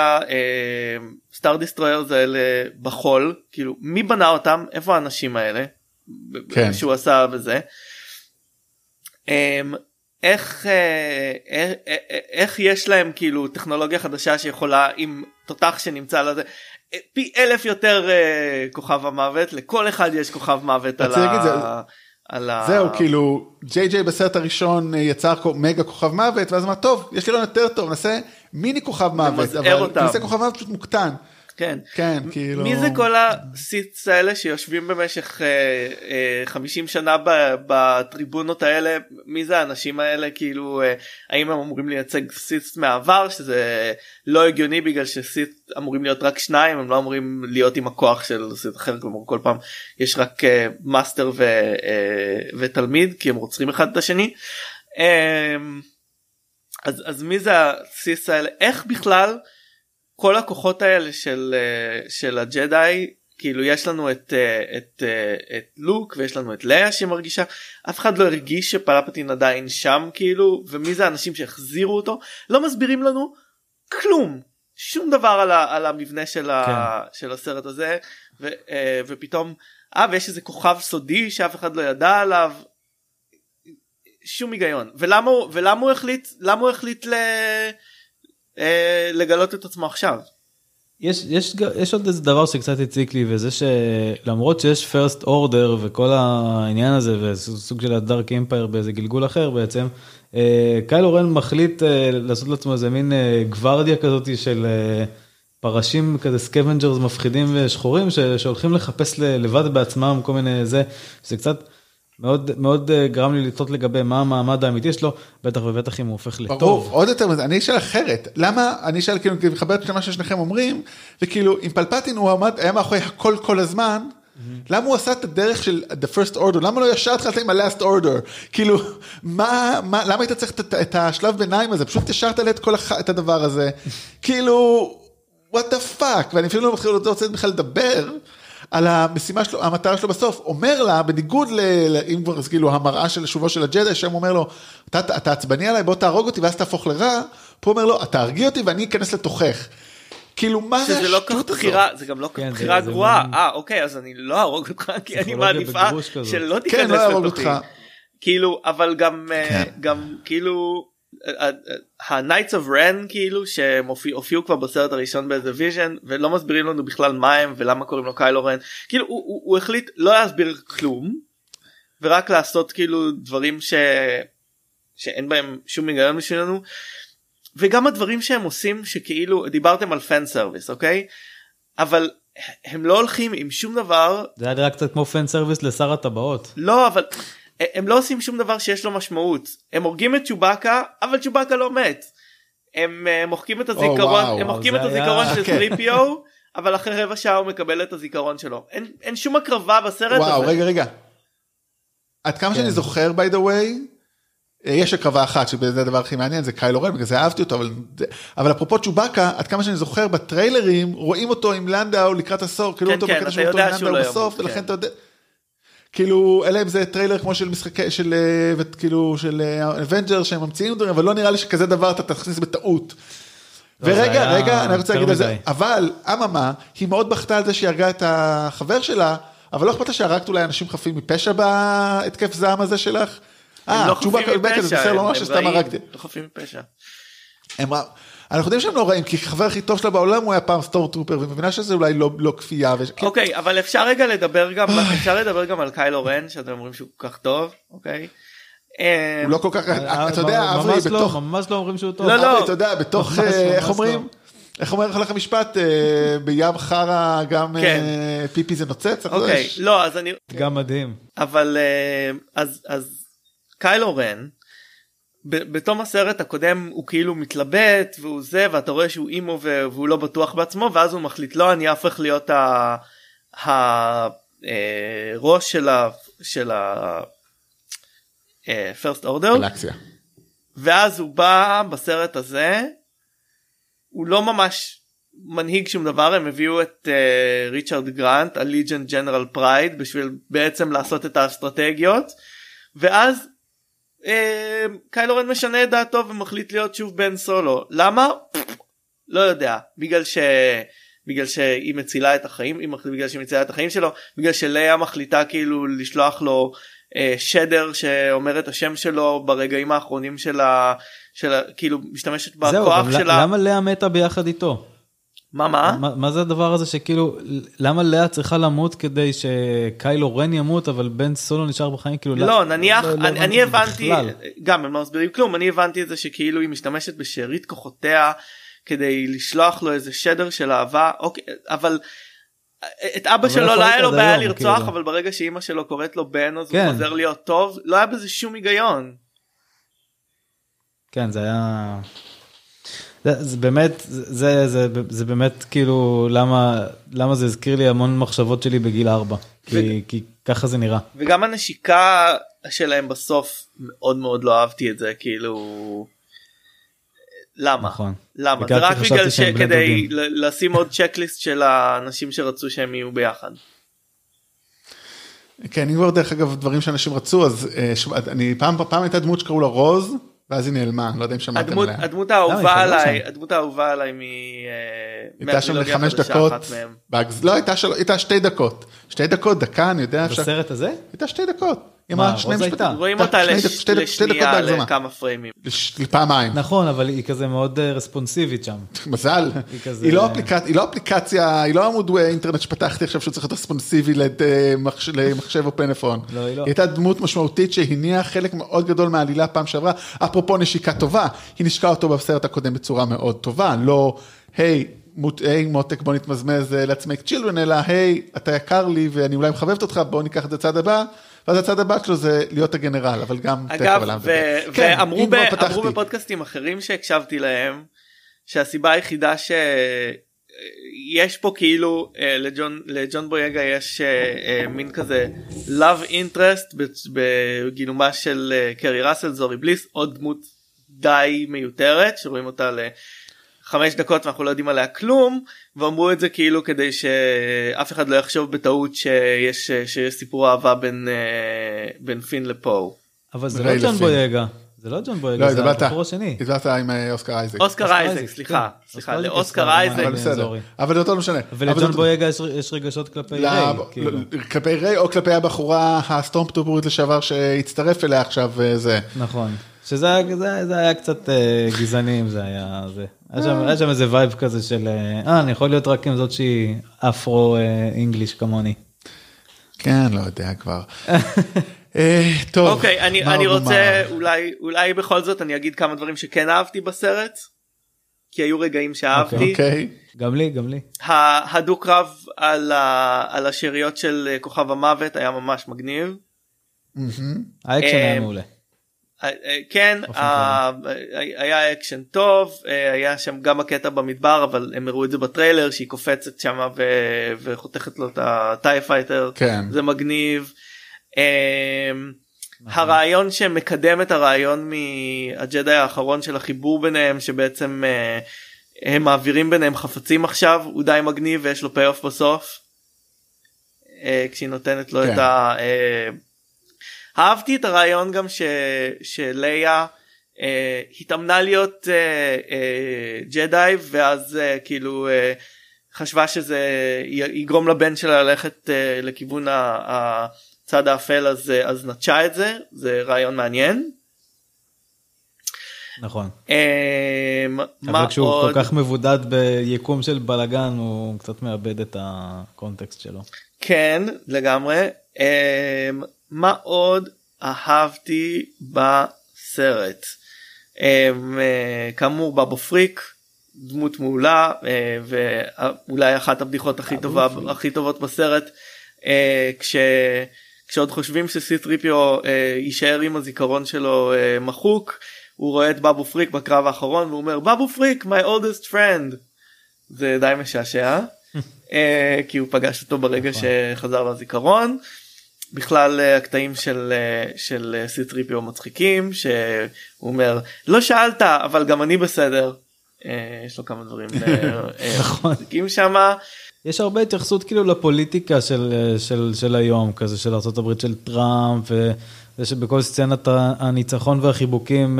הסטאר דיסטרוירס האלה בחול, כאילו, מי בנה אותם, איפה האנשים האלה, שהוא עשה וזה, איך יש להם כאילו טכנולוגיה חדשה שיכולה עם תותח שנמצא לזה פי 1000 יותר כוכב המוות, לכל אחד יש כוכב מוות על ה... זהו, כאילו ג'יי ג'יי בסרט הראשון יצר מגה כוכב מוות, ואז אמר טוב, יש לי לא יותר טוב, נעשה מיני כוכב מוות, אבל נעשה כוכב מוות פשוט מוקטן. כן, כאילו... מי זה כל הסיטס האלה שיושבים במשך 50 שנה בטריבונות האלה, מי זה האנשים האלה, כאילו, האם הם אמורים לייצג סיטס מהעבר, שזה לא הגיוני בגלל שסיטס אמורים להיות רק 2, הם לא אמורים להיות עם הכוח של סיטס אחר, כלומר כל פעם יש רק מאסטר ותלמיד, כי הם רוצחים אחד את השני, אז מי זה הסיטס האלה, איך בכלל... כל הכוחות האלה של הג'די, כאילו יש לנו את לוק, ויש לנו את ליה שמרגישה, אף אחד לא הרגיש שפלפטין עדיין שם, כאילו, ומי זה האנשים שהחזירו אותו, לא מסבירים לנו כלום, שום דבר על המבנה של הסרט הזה, ופתאום, ויש איזה כוכב סודי שאף אחד לא ידע עליו, שום היגיון, ולמה הוא החליט לגלות את עצמו עכשיו. יש עוד איזה דבר שקצת הציק לי, וזה שלמרות שיש First Order וכל העניין הזה, וזה סוג של הדארק אמפייר באיזה גלגול אחר בעצם, קיילו רן מחליט לעשות לעצמו איזה מין גוורדיה כזאת של פרשים כזה סקוונג'רס מפחידים ושחורים, שהולכים לחפש לבד בעצמם כל מיני זה, שזה קצת מאוד, מאוד גרם לי לטעות לגבי מה המעמד האמיתי שלו, בטח ובטח אם הוא הופך לטוב. ברור, עוד יותר מזה, אני אשאל אחרת, למה, אני אשאל כאילו, אני מחבר את מה ששניכם אומרים, וכאילו, אם פלפטין הוא עמד, היה מאחורי הכל כל הזמן, למה הוא עשה את הדרך של the first order, למה לא ישר התחלת עם ה-last order, כאילו, למה היית צריך את השלב ביניים הזה, פשוט תשארת עליה את הדבר הזה, כאילו, what the fuck, ואני אפילו לא מתחיל לצאת בכלל לדבר, על המשימה שלו, המטרה שלו בסוף, אומר לה, בניגוד אם כבר, כאילו, המראה של שובו של הג'די, שם אומר לו, אתה עצבני עליי, בוא תהרוג אותי, ואז תהפוך לרע, פה אומר לו, אתה הרגיע אותי, ואני אכנס לתוכך. כאילו, מה השטות הזאת? זה גם לא בחירה גרועה, אוקיי, אז אני לא ארוג אותך, כי אני מעדיפה, שלא תיכנס לתוכי. כאילו, אבל גם, כאילו, ה-Knights of Ren כאילו שהופיעו כבר בסרט הראשון באיזה ויז'ן ולא מסבירים לנו בכלל מה הם ולמה קוראים לו קיילו רן, כאילו הוא החליט לא להסביר כלום ורק לעשות כאילו דברים שאין בהם שום היגיון בשבילנו, וגם הדברים שהם עושים שכאילו דיברתם על פן סרוויס, אוקיי, אבל הם לא הולכים עם שום דבר. זה היה נראה קצת כמו פן סרוויס לשר הטבעות. לא, אבל הם לא עושים שום דבר שיש לו משמעות. הם הורגים את צ'ובאקה, אבל צ'ובאקה לא מת. הם מוחקים את הזיכרון, הם מוחקים את הזיכרון של סליפיו, אבל אחרי רבע שעה הוא מקבל את הזיכרון שלו. אין שום הקרבה בסרט. וואו, רגע. עד כמה שאני זוכר, by the way, יש הקרבה אחת, שזה הדבר הכי מעניין, זה קיילו רן, בגלל זה אהבתי אותו, אבל אפרופו צ'ובאקה, עד כמה שאני זוכר, בטריילרים, רואים אותו עם לנדאו לקראת הסוף, כאילו אותו בקטע שהוא אותו עם לנדאו בסוף, ולכן אתה יודע כאילו, אלא אם זה טריילר כמו של משחקי, של אבנג'ר שהם ממציאים דברים, אבל לא נראה לי שכזה דבר אתה תכניס בטעות. ורגע, אני רוצה להגיד על זה, אבל אממה, היא מאוד בכתה על זה שהיא הרגה את החבר שלה, אבל לא אכפת שהרגת אולי אנשים חפים מפשע בהתקף זעם הזה שלך? הם לא חפים מפשע, הם רעים, לא חפים מפשע. אנחנו יודעים שהם לא רעים, כי חבר הכי טוב שלה בעולם הוא היה פעם סטורמטרופר, ומבינה שזה אולי לא כפייה. אוקיי, אבל אפשר רגע לדבר גם על קיילו רן, שאתם אומרים שהוא כל כך טוב, אוקיי? הוא לא כל כך, אתה יודע, אברי, בתוך... ממש לא אומרים שהוא טוב. אברי, אתה יודע, בתוך, איך אומר לך המשפט, בים חרה גם פיפי זה נוצץ? אוקיי, לא, אז אני... גם מדהים. אבל, אז קיילו רן, בתום הסרט הקודם הוא כאילו מתלבט והוא זה, ואתה רואה שהוא אימו והוא לא בטוח בעצמו, ואז הוא מחליט לא, אני הפך להיות הראש של ה-First Order גלקסיה. ואז הוא בא בסרט הזה, הוא לא ממש מנהיג שום דבר, הם הביאו את ריצ'רד גרנט, ה-Legion General Pride, בשביל בעצם לעשות את האסטרטגיות, ואז קיילו רן משנה את דעתו ומחליט להיות שוב בן סולו. למה? לא יודע. בגלל שהיא מצילה את החיים, בגלל שהיא מצילה את החיים שלו, בגלל שליה מחליטה כאילו לשלוח לו שדר שאומר את השם שלו ברגעים האחרונים שלה כאילו משתמשת בכוח שלה. למה ליה מתה ביחד איתו? מה זה הדבר הזה שכאילו, למה לאה צריכה למות כדי שקיילו רן ימות, אבל בן סולו נשאר בחיים? כאילו לא, נניח, אני הבנתי, גם הם לא מסבירים כלום, אני הבנתי את זה שכאילו היא משתמשת בשארית כוחותיה, כדי לשלוח לו איזה שדר של אהבה, אוקיי, אבל את אבא שלו לא היה לו בעיה לרצוח, אבל ברגע שאימא שלו קוראת לו בן, אז הוא חוזר להיות טוב, לא היה בזה שום היגיון. כן, זה היה... זה באמת כאילו למה זה הזכיר לי המון מחשבות שלי בגיל 4, כי ככה זה נראה. וגם הנשיקה שלהם בסוף, מאוד מאוד לא אהבתי את זה, כאילו למה? למה? זה רק בגלל שכדי לשים עוד צ'קליסט של האנשים שרצו שהם יהיו ביחד. כן, אם כבר דרך אגב דברים שאנשים רצו, אז אני פעם הייתה דמות שקראו לה רוז, ואז היא נעלמה, לא יודע אם שמעתם עליה. הדמות האהובה עליי הייתה שם ל-5 דקות, לא, הייתה 2 דקות, דקה, אני יודע. בסרט הזה? הייתה 2 דקות. רואים אותה לשנייה לכמה פריימים. לפעמיים. נכון, אבל היא כזה מאוד רספונסיבית שם. מזל. היא לא אפליקציה, היא לא עמוד אינטרנט שפתחתי עכשיו שהוא צריך להיות רספונסיבי למחשב או פלאפון. היא הייתה דמות משמעותית שהניעה חלק מאוד גדול מהעלילה פעם שעברה. אפרופו נשיקה טובה, היא נשקה אותו בסרט הקודם בצורה מאוד טובה. לא, היי, מותק, בוא נתמזמז לעצמך צ'ילדרן, אלא היי, אתה יקר לי ואני אולי מחבבת אותך, בוא ניקח את הצד הבא. ואז הצד הבא שלו זה להיות הגנרל, אבל גם... אגב, ואמרו בפודקאסטים אחרים שהקשבתי להם, שהסיבה היחידה שיש פה כאילו, לג'ון בויגה יש מין כזה love interest, בגינומה של קרי ראסל, זורי בליס, עוד דמות די מיותרת, שרואים אותה ל... 5 דקות ואנחנו לא יודעים עליה כלום, ואמרו את זה כאילו כדי שאף אחד לא יחשוב בטעות שיש סיפור אהבה בין פין לפו. אבל זה לא ג'ון בויגה. זה לא ג'ון בויגה, זה הבחור השני. התבלעת עם אוסקר אייזק. אוסקר אייזק, סליחה, לאוסקר אייזק. אבל בסדר, אבל זה אותו לא משנה. ולג'ון בויגה יש רגשות כלפי ריי. כלפי ריי או כלפי הבחורה הסטורמטרופרית לשעבר שהצטרף אליה עכשיו זה. נכון. שזה היה קצת גזעני אם זה היה זה. היה שם איזה וייב כזה של, אני יכול להיות רק עם זאת שהיא אפרו-אינגליש כמוני. כן, לא יודע כבר. טוב. אוקיי, אני רוצה, אולי בכל זאת אני אגיד כמה דברים שכן אהבתי בסרט, כי היו רגעים שאהבתי. אוקיי. גם לי. הדו-קרב על השאריות של כוכב המוות היה ממש מגניב. האקשן היה מעולה. כן, היה אקשן טוב, היה שם גם הקטע במדבר, אבל הם הראו את זה בטריילר, שהיא קופצת שם וחותכת לו את הטי פייטר, זה מגניב. הרעיון שמקדם את הרעיון מהג'די האחרון של החיבור ביניהם, שבעצם הם מעבירים ביניהם חפצים עכשיו, הוא די מגניב ויש לו פי-אוף בסוף, כשהיא נותנת לו את ה... אהבתי את הרעיון גם שליה התאמנה להיות ג'די, ואז כאילו חשבה שזה יגרום לבן שלה ללכת לכיוון הצד האפל, אז נטשה את זה, זה רעיון מעניין. נכון. אבל כשהוא כל כך מבודד ביקום של בלגן, הוא קצת מאבד את הקונטקסט שלו. כן, לגמרי. מה עוד אהבתי בסרט? כאמור, בבו פריק, דמות מעולה, ואולי אחת הבדיחות הכי טובות בסרט, כשעוד חושבים שסיטריפיו יישאר עם הזיכרון שלו מחוק, הוא רואה את בבו פריק בקרב האחרון, והוא אומר, בבו פריק, my oldest friend. זה די משעשע, כי הוא פגש אותו ברגע שחזר לזיכרון. בכלל הקטעים של C-3PO מצחיקים, שהוא אומר, לא שאלת, אבל גם אני בסדר. יש לו כמה דברים מצחיקים שם. יש הרבה התייחסות כאילו לפוליטיקה של היום, כזה של ארצות הברית של טראמפ, וזה שבכל סצנת הניצחון והחיבוקים,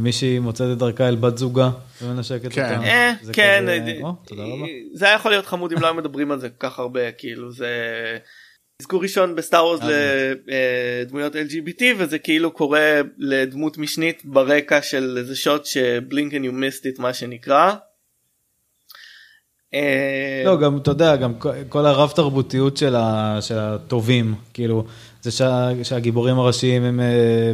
מישהי מוצאת את דרכה אל בת זוגה, ומנשקת אותה. כן, זה היה יכול להיות חמוד אם לא מדברים על זה כל כך הרבה, כאילו זה... זכור ראשון בסטאר וורס לדמויות LGBT, וזה כאילו קורה לדמות משנית ברקע של איזה שוט שבלינק and you missed it, מה שנקרא. לא, גם אתה יודע, גם כל הרב תרבותיות של הטובים, כאילו, זה שהגיבורים הראשיים הם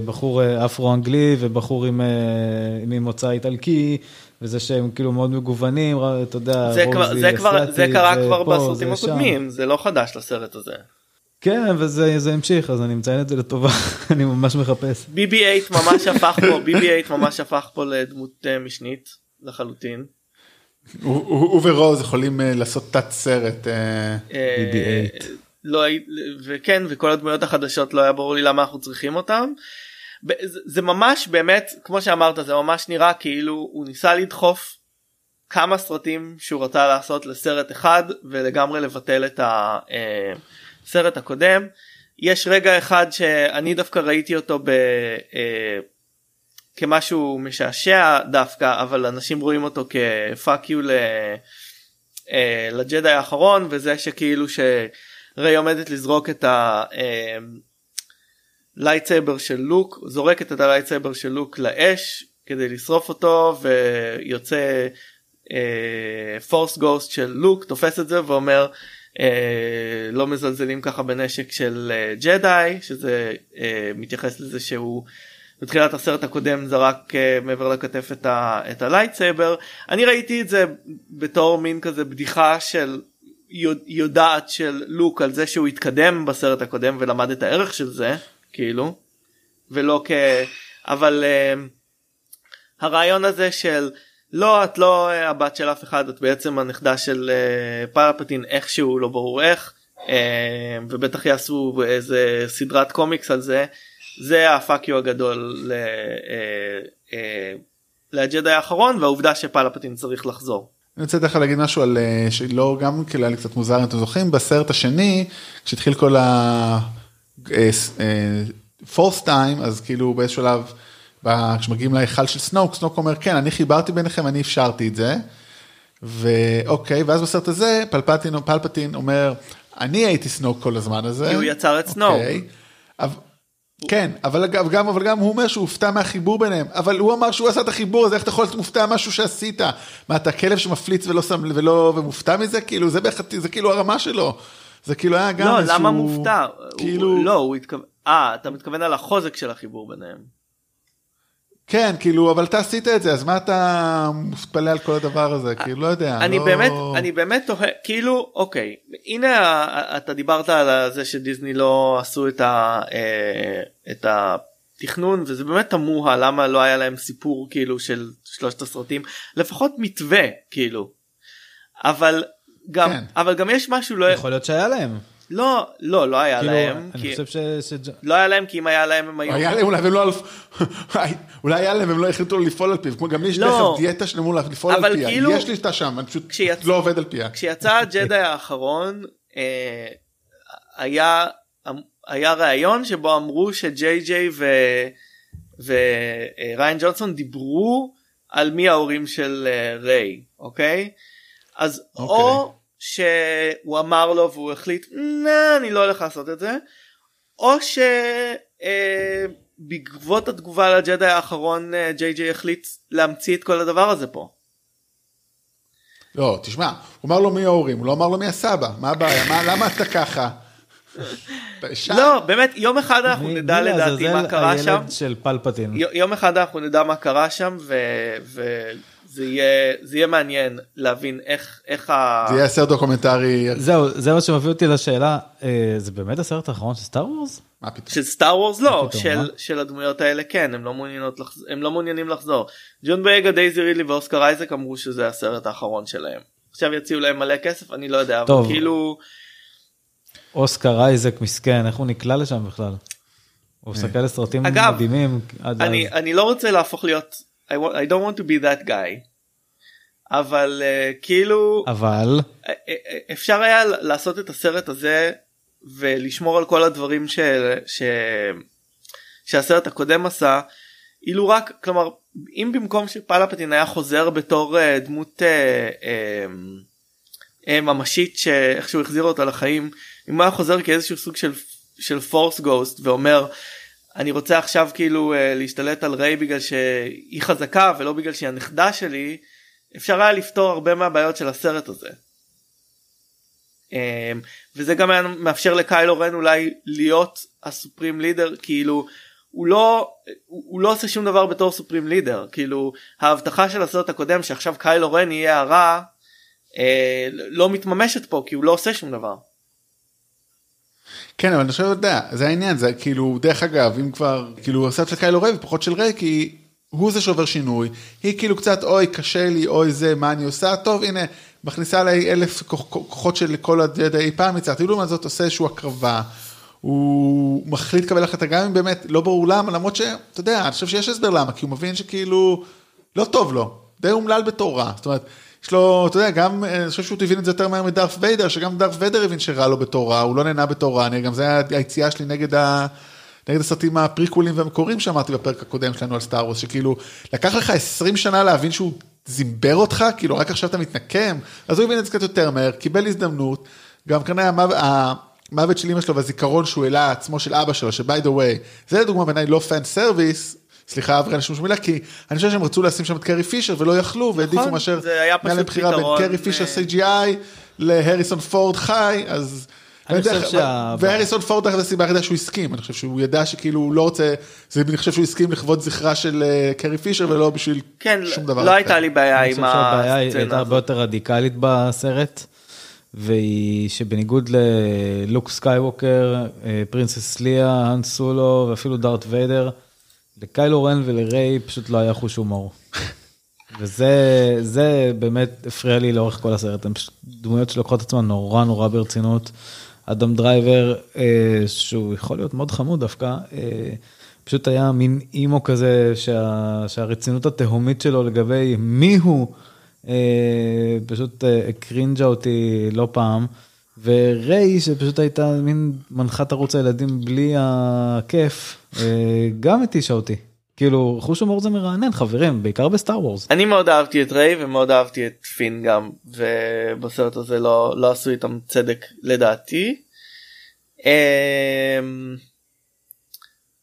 בחור אפרו-אנגלי, ובחור עם מוצא איטלקי, וזה שהם כאילו מאוד מגוונים, אתה יודע, זה קרה כבר בסרטים הקודמים, זה לא חדש לסרט הזה. כן, וזה המשיך, אז אני מציין את זה לטובה, אני ממש מחפש. BB-8 ממש הפך פה, BB-8 ממש הפך פה לדמות משנית, לחלוטין. הוא ורוז יכולים לעשות תת סרט. BB-8. וכן, וכל הדמויות החדשות לא היה ברור לי למה אנחנו צריכים אותם. זה ממש באמת, כמו שאמרת, זה ממש נראה כאילו הוא ניסה לדחוף כמה סרטים שהוא רצה לעשות לסרט אחד, ולגמרי לבטל את ה... סרט הקודם. יש רגע אחד שאני דווקא ראיתי אותו כמשהו משעשע דווקא, אבל אנשים רואים אותו כפאקיו לג'די האחרון, וזה שכאילו שריי עומדת לזרוק את לייטסייבר של לוק, זורקת את הלייטסייבר של לוק לאש כדי לשרוף אותו, ויוצא פורס גוסט של לוק, תופס את זה ואומר לא מזלזלים ככה בנשק של ג'די, שזה מתייחס לזה שהוא בתחילת הסרט הקודם זרק מעבר לכתף את הלייטסייבר. אני ראיתי את זה בתור מין כזה בדיחה של יודעת של לוק על זה שהוא התקדם בסרט הקודם ולמד את הערך של זה, כאילו, ולא אבל הרעיון הזה של לא, את לא הבת של אף אחד, את בעצם הנכדה של פלפטין איכשהו, לא ברור איך, ובטח יעשו איזה סדרת קומיקס על זה, זה הפאקיו הגדול לג'די האחרון, והעובדה שפלפטין צריך לחזור. אני רוצה דרך להגיד משהו על, שלא גם כלל קצת מוזר, אתם זוכרים, בסרט השני, כשהתחיל כל ה-Force Time, אז כאילו באיזשהו שלב, כשמגיעים להיכל של סנוק, סנוק אומר, כן, אני חיברתי ביניכם, אני אפשרתי את זה, ואוקיי, ואז בסרט הזה, פלפטין אומר, אני הייתי סנוק כל הזמן הזה. כי הוא יצר את סנוק. כן, אבל גם הוא אומר שהוא הופתע מהחיבור ביניהם, אבל הוא אמר שהוא עשה את החיבור, אז איך אתה יכול להיות מופתע משהו שעשית? מה, אתה כלב שמפליץ ומופתע מזה? כאילו, זה כאילו הרמה שלו. זה כאילו היה גם איזשהו... לא, למה מופתע? לא, הוא התכוון... אתה מתכוון על החוזק של החיבור ביניהם. כן, כאילו, אבל אתה עשית את זה, אז מה אתה מוספלה על כל הדבר הזה? כאילו, לא יודע. אני באמת תוהה, כאילו, אוקיי, הנה, אתה דיברת על זה שדיזני לא עשו את התכנון, וזה באמת תמוה, למה לא היה להם סיפור, כאילו, של שלושת הסרטים, לפחות מתווה, כאילו. אבל גם יש משהו לא... יכול להיות שהיה להם. לא היה להם, לא היה להם, כי אם היה להם הם היו, אולי היה להם הם לא החליטו לפעול על פיו, כמו גם לי יש תכף דיאטה שלמו לפעול על פיה, יש לי את השם, אני פשוט לא עובד על פיה. כשיצא הג'די האחרון היה רעיון שבו אמרו שג'יי ג'יי וריאן ג'ונסון דיברו על מי ההורים של ריי, אוקיי? אז או שהוא אמר לו והוא החליט אני לא הולך לעשות את זה, או שבעקבות התגובה לג'די האחרון ג'יי ג'יי החליט להמציא את כל הדבר הזה פה. לא, תשמע, הוא אמר לו מי ההורים, הוא לא אמר לו מי הסבא, מה הבעיה, למה אתה ככה? לא, באמת יום אחד אנחנו נדע לדעתי מה קרה שם, יום אחד אנחנו נדע מה קרה שם, זה יהיה מעניין להבין איך זה יהיה סרט דוקומנטרי. זהו, זה מה שמביא אותי לשאלה, זה באמת הסרט האחרון של סטאר וורס? של סטאר וורס לא, של הדמויות האלה כן, הם לא מעוניינים לחזור. ג'ון בויגה, דייזי רידלי ואוסקר אייזק אמרו שזה הסרט האחרון שלהם. עכשיו יציעו להם מלא כסף, אני לא יודע, אבל כאילו... אוסקר אייזק מסכן, איך הוא נקלע לשם בכלל? הוא מסתכל לסרטים מדהימים. אגב, אני לא רוצה להפוך להיות... I don't want to be that guy, אבל כאילו אפשר היה לעשות את הסרט הזה ולשמור על כל הדברים שהסרט הקודם עשה, אילו רק, כלומר, אם במקום שפלפטין היה חוזר בתור דמות ממשית שאיכשהו החזיר אותה לחיים, אם היה חוזר כאיזשהו סוג של פורס גוסט ואומר אני רוצה עכשיו כאילו להשתלט על ריי בגלל שהיא חזקה ולא בגלל שהיא הנכדה שלי, אפשר היה לפתור הרבה מהבעיות של הסרט הזה. וזה גם היה מאפשר לקיילו רן אולי להיות הסופרים לידר, כאילו הוא לא עושה שום דבר בתור סופרים לידר, כאילו ההבטחה של הסרט הקודם שעכשיו קיילו רן יהיה הרע, לא מתממשת פה כי הוא לא עושה שום דבר. כן, אבל אני חושב יודע, זה העניין, זה כאילו, דרך אגב, אם כבר, כאילו, הסרט של קיילו ריי, פחות של ריי, כי הוא זה שעובר שינוי, היא כאילו קצת, אוי, קשה לי, אוי זה, מה אני עושה, טוב, הנה, מכניסה עליי 1000 כוחות של כל הג'די פעם יצאתי, אילו מה זאת עושה איזשהו הקרבה, הוא מחליט לקבל החלטה, גם אם באמת לא ברור למה, למרות שאתה יודע, אני חושב שיש הסבר למה, כי הוא מבין שכאילו, לא טוב לו, די אומלל בתורה, זאת אומרת, יש לו, אתה יודע, גם, אני חושב שהוא תבין את זה יותר מהר מדארף ויידר, שגם דארף ויידר הבין שרע לו בתורה, הוא לא נהנה בתורה, אני גם, זה היה היציאה שלי נגד הסרטים הפריקולים והמקורים, שאמרתי בפרק הקודם שלנו על סטאר וורס, שכאילו, לקח לך 20 שנה להבין שהוא זימבר אותך, כאילו, רק עכשיו אתה מתנקם, אז הוא הבין את זה קצת יותר מהר, קיבל הזדמנות, גם כאן היה מוות של אמא שלו והזיכרון שהוא העלה עצמו של אבא שלו, שביי דה ווי, זה לדוגמה בעיניי לא פן סרוויס, סליחה עברי, אני שום שמילה, כי אני חושב שהם רצו לשים שם את קרי פישר ולא יכלו, והעדיפו מאשר מעל הבחירה בין קרי פישר CGI להריסון פורד חי, אז... והריסון פורד תחת הסיבה ידע שהוא הסכים, אני חושב שהוא ידע שכאילו הוא לא רוצה, אני חושב שהוא הסכים לכבוד זכרה של קרי פישר ולא בשביל שום דבר. לא הייתה לי בעיה עם הסצנה. אני חושב שהבעיה הייתה הרבה יותר רדיקלית בסרט, והיא שבניגוד ללוק סקייווקר, פרינסס ליה, האן סולו ואפילו דארת ויידר, לקיילו רן ולריי פשוט לא היה חוש הומור. וזה באמת הפריע לי לאורך כל הסרט, הם פשוט דמויות שלוקחות עצמן נורא נורא ברצינות, אדם דרייבר, שהוא יכול להיות מאוד חמוד דווקא, פשוט היה מין אימו כזה, שהרצינות התהומית שלו לגבי מי הוא, פשוט קרינג'ה אותי לא פעם, וריי שפשוט הייתה מין מנחת ערוץ הילדים בלי הכיף, גם התישה אותי. כאילו, חוש הומור זה מרענן, חברים, בעיקר בסטאר וורס. אני מאוד אהבתי את ריי, ומאוד אהבתי את פין גם, ובסרט הזה לא עשו איתם צדק לדעתי.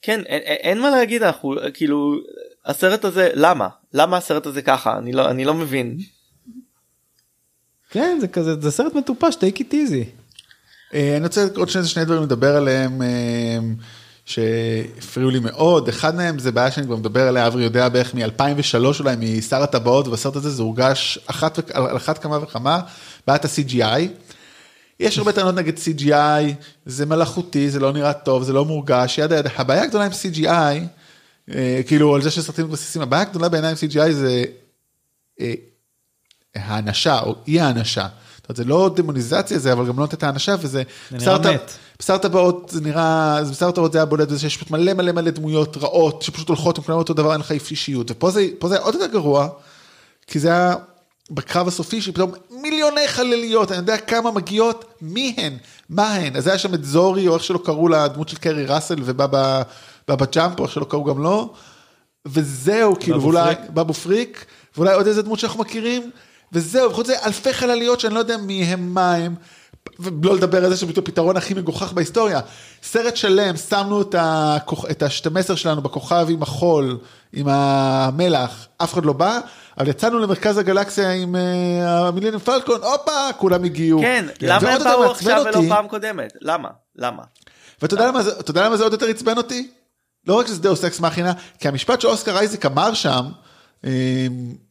כן, אין מה להגיד, אנחנו, כאילו, הסרט הזה, למה? למה הסרט הזה ככה? אני לא מבין. כן, זה כזה, זה סרט מטופש, take it easy. אני רוצה עוד שני דברים לדבר עליהם, שהפריעו לי מאוד, אחד מהם זה בעיה שאני כבר מדבר עליה, עברי יודע בערך מ-2003 אולי, משר הטבעות, והסרט הזה זה הורגש על אחת כמה וכמה, בעיית ה-CGI, יש הרבה טענות נגד CGI, זה מלאכותי, זה לא נראה טוב, זה לא מורגש, יד, הבעיה הגדולה עם CGI, כאילו על זה שסרטים מתבססים, הבעיה הגדולה בעיניי עם CGI זה האנשה, או אי האנשה, זה לא דמוניזציה זה, אבל גם לא נותן את האנשה, וזה... בשר טבעות זה נראה, בשר טבעות זה היה בולד, וזה שיש מלא מלא מלא דמויות רעות, שפשוט הולכות, וכולם אותו דבר, אין לך אישיות, ופה זה היה עוד יותר גרוע, כי זה היה בקרב הסופי, שפתאום מיליוני חלליות, אני יודע כמה מגיעות, מי הן, מה הן, אז זה היה שם את זורי, או איך שלא קראו לדמות של קרי ראסל, ובבא ג'אמפ, או איך שלא קראו גם לו, וזהו, כאילו, ואולי בבו פריק, ואולי עוד איזה דמות שאנחנו מכירים, וזהו, ובכל זה אלפי חלליות שאני לא יודע מיהם מהם, ולא לדבר על זה שזה פתרון הכי מגוחך בהיסטוריה. סרט שלם, שמנו את השתמסר שלנו בכוכב עם החול, עם המלח, אף אחד לא בא, אבל יצאנו למרכז הגלקסיה עם המילניום פלקון, הופה, כולם הגיעו. כן, למה הם באו עכשיו ולא פעם קודמת? למה? ואתה יודע למה זה עוד יותר עצבן אותי? לא רק שזה דאוס אקס מכינה, כי המשפט שאוסקר אייזק אמר שם,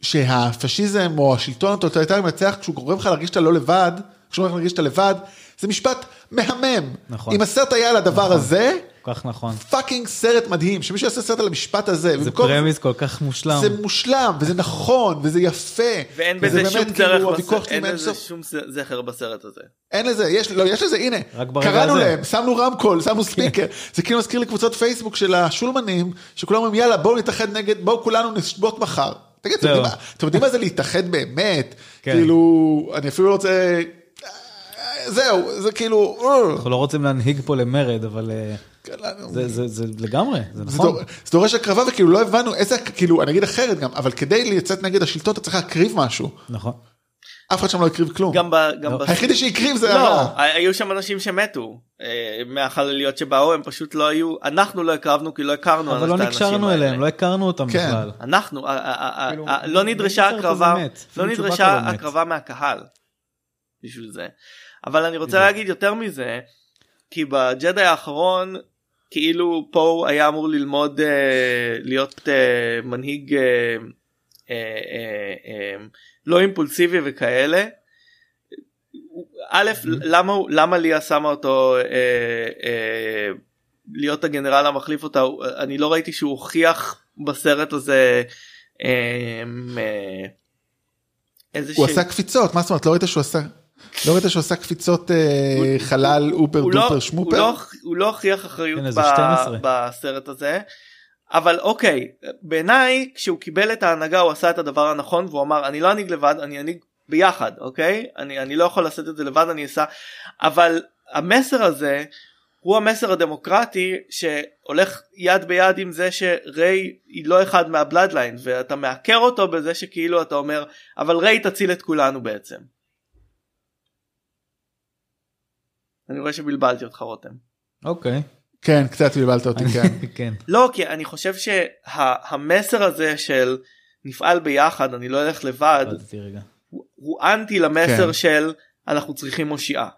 שהפשיזם או השלטון הטוטליטרי מצליח כשהוא גורם לך להרגיש שאתה לא לבד, כשהוא גורם לך להרגיש שאתה לבד, זה משפט מהמם. נכון. אם הסרט היה לדבר נכון. הזה, כל כך נכון. פאקינג סרט מדהים, שמישהו יעשה סרט על המשפט הזה. זה פרמיס כל כך מושלם. זה מושלם, וזה נכון, וזה יפה. ואין בזה שום זכר בסרט הזה. אין לזה, יש לזה, הנה. קראנו להם, שמנו רמקול, שמנו ספיקר. זה כאילו מזכיר לקבוצות פייסבוק של השולמנים, שכולם אומרים, יאללה, בואו נתאחד נגד, בואו כולנו נשבות מחר. תגיד, אתם יודעים מה זה להתאחד באמת? כאילו, אני אפילו רוצה... זהו, זה כאילו... אנחנו לא רוצים להנהיג פה למרד, אבל... זה לגמרי, זה נכון. זה דורש הקרבה, וכאילו לא הבנו איזה, כאילו, אני אגיד אחרת גם, אבל כדי לצאת נגד השלטון, אתה צריך להקריב משהו. נכון. אף אחד שם לא הקריב כלום. היחידי שהקריב זה... לא, היו שם אנשים שמתו, מהחלליות שבאו, הם פשוט לא היו, אנחנו לא הקרבנו, כי לא הכרנו אנשים. אבל לא נקשרנו אליהם, לא הכרנו אותם בכלל. אנחנו, לא נדרשה הקרבה, לא נדרשה הקרבה מהקהל, בשביל זה. אבל אני רוצה להגיד יותר מזה, כי בג'די האחרון, כאילו פה היה אמור ללמוד להיות מנהיג לא אימפולסיבי וכאלה. א', למה ליה שמה אותו להיות הגנרל המחליף אותה? אני לא ראיתי שהוא הוכיח בסרט הזה איזה הוא עשה קפיצות, מה זאת אומרת? לא ראית שהוא עשה... לא ראית שעושה קפיצות חלל אופר דופר שמופר? הוא לא הכריח אחריות בסרט הזה, אבל אוקיי, בעיניי כשהוא קיבל את ההנהגה הוא עשה את הדבר הנכון, והוא אמר אני לא אנהיג לבד, אני אנהיג ביחד, אוקיי? אני לא יכול לעשות את זה לבד, אני אעשה, אבל המסר הזה הוא המסר הדמוקרטי שהולך יד ביד עם זה שריי היא לא אחד מהבלדליין, ואתה מעקר אותו בזה שכאילו אתה אומר, אבל ריי תציל את כולנו בעצם. אני רואה שבלבלתי אותך רותם. אוקיי. כן, קצת בלבלת אותי, כן. לא, כי אני חושב שהמסר הזה של נפעל ביחד, אני לא הולך לבד, הוא אנטי למסר של אנחנו צריכים מושיעה.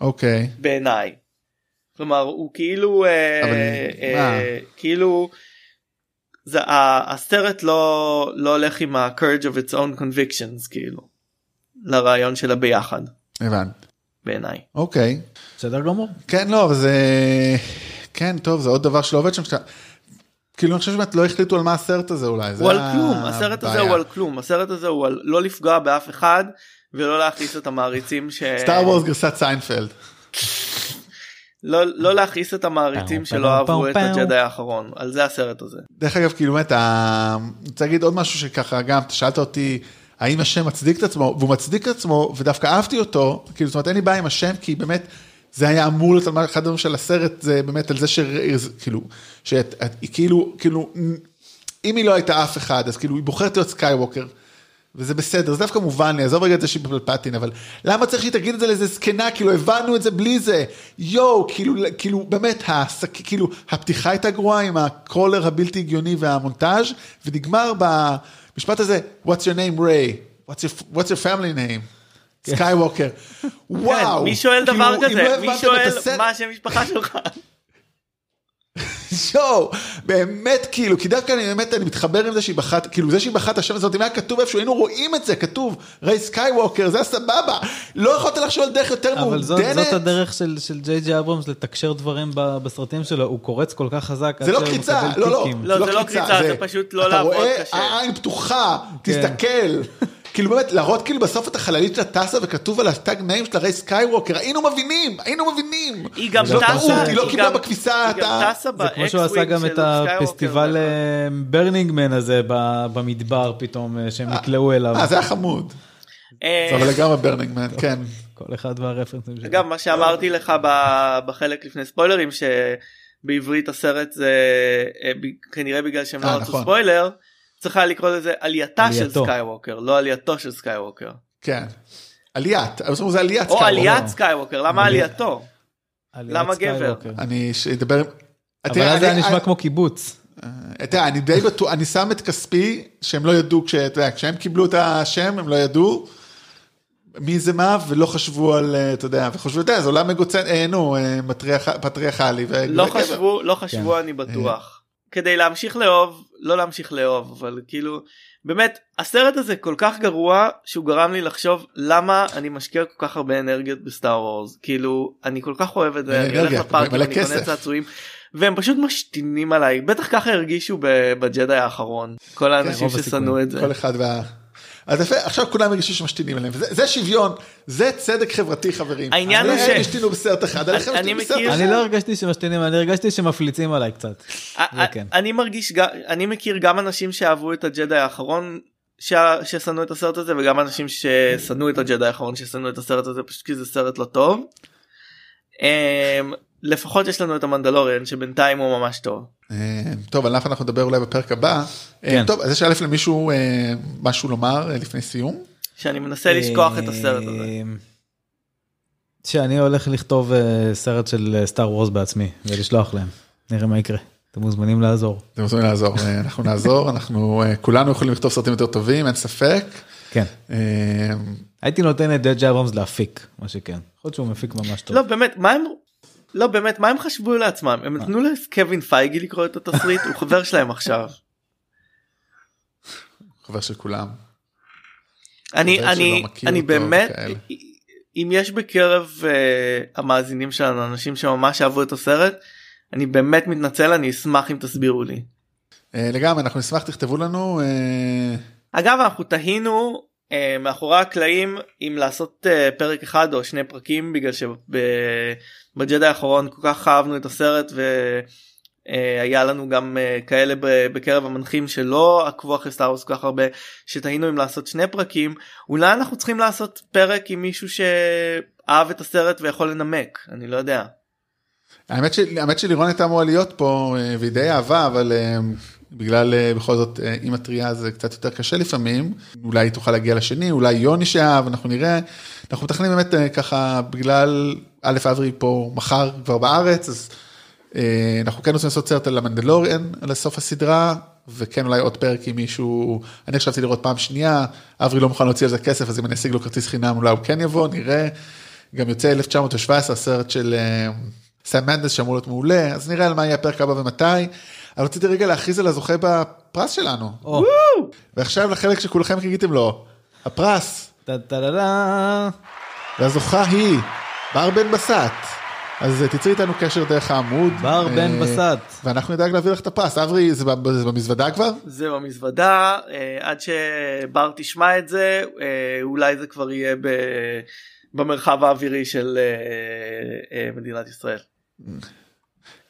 אוקיי. בעיניי. כלומר, הוא כאילו הסרט לא הולך עם ה-courage of its own convictions, כאילו, לרעיון שלה ביחד. הבנת. בעיניי. אוקיי. בסדר גמור? כן, לא, אבל זה... כן, טוב, זה עוד דבר שלא עובד שם. כאילו, אני חושב שבאמת לא החליטו על מה הסרט הזה אולי. הוא על כלום, הסרט הזה הוא על כלום. הסרט הזה הוא על לא לפגוע באף אחד, ולא להכניס את המעריצים ש... סטאר וורס גרסת סיינפלד. לא להכניס את המעריצים שלא אהבו את הג'די האחרון. על זה הסרט הזה. דרך אגב, כאילו, אני רוצה להגיד עוד משהו שככה, גם שאלת אותי, האם השם מצדיק את עצמו, והוא מצדיק את עצמו, ודווקא אהבתי אותו, כאילו, זאת אומרת, אין לי בעיה עם השם, כי באמת, זה היה אמור להיות, אחד הדברים של הסרט, זה באמת על זה כאילו, אם היא לא הייתה אף אחד, אז כאילו, היא בוחרת להיות סקייווקר, וזה בסדר, זה דווקא מובן לי, עזוב רגע את זה שהיא בפלפטין, אבל למה צריך להתגיד את זה לאיזה זקנה, כאילו, הבנו את זה בלי זה, יו, כאילו, באמת, כאילו, הפתיחה הייתה גרועה עם הקרולר הבלתי הגיוני והמונטאז' ונגמר ב... משפט הזה, what's your name, Ray? What's your family name? Skywalker. וואו. מי שואל דבר כזה? מי שואל מה שם משפחה שלך? שואו, באמת, כאילו, כי דווקא אני באמת, אני מתחבר עם זה שהיא בחת, כאילו, זה שהיא בחת השם הזאת, אם היה כתוב איפשהו, היינו רואים את זה, כתוב, ריי סקייווקר, זה הסבבה, לא יכולת לחשוב על דרך יותר מעודנת. אבל זאת הדרך של ג'יי ג'יי אברמס, לתקשר דברים בסרטים שלו, הוא קורץ כל כך חזק, זה לא קריצה, לא, זה לא קריצה, זה פשוט לא לעבוד קשה. אתה רואה, העין פתוחה, תסתכל, כאילו באמת, להראות כאילו בסוף את החללית שלה טסה, וכתוב על הטאג ניים של הרי סקייווקר, היינו מבינים. היא גם טסה, היא לא קיבלה בכביסה, זה כמו שהוא עשה גם את הפסטיבל ברנינגמן הזה, במדבר פתאום, שהם נקלעו אליו. זה היה חמוד. אבל לגמרי ברנינגמן, כן. כל אחד והרפרנסים שלו. אגב, מה שאמרתי לך בחלק לפני ספוילרים, שבעברית הסרט זה, כנראה בגלל שהם לא רצו ספוילר, צריכה לקרוא לזה עלייתה של סקייווקר, לא עלייתו של סקייווקר. כן, עליית, זה עליית סקייווקר. או עליית סקייווקר, למה עלייתו? למה גבר? אני אדבר... אבל זה נשמע כמו קיבוץ. אתה, אני די בטוח, אני שם את כספי, שהם לא ידעו, כשהם קיבלו את השם, הם לא ידעו מי זה מה, ולא חשבו על, אתה יודע, וחושבו, אתה יודע, זה עולם מגוצן, נו, פטריארכלי. לא חשבו, אני בטוח. כדי להמשיך לאהוב, לא להמשיך לאהוב, אבל כאילו, באמת, הסרט הזה כל כך גרוע, שהוא גרם לי לחשוב, למה אני משקיע כל כך הרבה אנרגיות בסטאר וורס, כאילו, אני כל כך אוהב את זה, אני הולך לפארק, אני קונה צעצועים, והם פשוט משתינים עליי, בטח ככה הרגישו בג'די האחרון, כל האנשים ששנאו את זה. כל אחד וה... אז יפה, עכשיו כולם הרגישו שמשתינים עליהם, זה שוויון, זה צדק חברתי חברים. העניין הוא ש... אני משתינו בסרט אחד, אני לא הרגשתי שמשתינים, אני הרגשתי שמפליצים עליי קצת. אני מכיר גם אנשים שאהבו את הג'די האחרון ששנאו את הסרט הזה, וגם אנשים ששנאו את הג'די האחרון ששנאו את הסרט הזה, פשוט כי זה סרט לא טוב. לפחות יש לנו את המנדלוריאן, שבינתיים הוא ממש טוב. טוב, על אף אנחנו נדבר אולי בפרק הבא. טוב, אז יש אלף למישהו משהו לומר לפני סיום? שאני מנסה לשכוח את הסרט הזה. שאני הולך לכתוב סרט של סטאר וורס בעצמי, ולשלוח להם. נראה מה יקרה. אתם מוזמנים לעזור. אתם מוזמנים לעזור. אנחנו נעזור, אנחנו כולנו יכולים לכתוב סרטים יותר טובים, אין ספק. כן. הייתי נותן את ג'יי ג'יי אברמס להפיק, מה שכן. חוץ שהוא מפיק ממש טוב. לא, באמת, לא, באמת, מה הם חשבו לעצמם? הם נתנו לקווין פייגי לקרוא את התסריט, הוא חבר שלהם עכשיו. חבר של כולם. אני באמת, אם יש בקרב המאזינים שלנו, אנשים שממש אהבו את הסרט, אני באמת מתנצל, אני אשמח אם תסבירו לי. לגמרי, אנחנו נשמח, תכתבו לנו. אגב, אנחנו תהינו... מאחורי הקלעים אם לעשות פרק אחד או שני פרקים, בגלל שבג'די האחרון כל כך אהבנו את הסרט, והיה לנו גם כאלה בקרב המנחים שלא עקבו אחרי סטאר וורס כל כך הרבה, שתהינו אם לעשות שני פרקים. אולי אנחנו צריכים לעשות פרק עם מישהו שאהב את הסרט ויכול לנמק, אני לא יודע. האמת שלירון הייתה אמורה להיות פה, והיא די אהבה, אבל בגלל, בכל זאת, עם הטריה זה קצת יותר קשה לפעמים, אולי תוכל להגיע לשני, אולי יוני שאהב, אנחנו נראה, אנחנו מתכנים באמת ככה, בגלל, א' עברי פה מחר כבר בארץ, אז אנחנו כן רוצים לעשות סרט על המנדלוריאן, על סוף הסדרה, וכן אולי עוד פרק עם מישהו, אני חשבתי לראות פעם שנייה, עברי לא מוכן להוציא על זה כסף, אז אם אני אשיג לו כרטיס חינם, אולי הוא כן יבוא, נראה, גם יוצא 1917, הסרט של סם מנדס, שאמור להיות מעולה, אז נראה על מה יהיה הפרק הבא ומתי, אבל רציתי רגע להכריז על הזוכה בפרס שלנו. ועכשיו לחלק שכולכם חיכיתם לו, הפרס. והזוכה היא בר בן בסט. אז תיצרי איתנו קשר דרך העמוד. בר בן בסט. ואנחנו נדאג להביא לך את הפרס. אברי, זה במזוודה כבר? זה במזוודה, עד שבר תשמע את זה, אולי זה כבר יהיה במרחב האווירי של מדינת ישראל.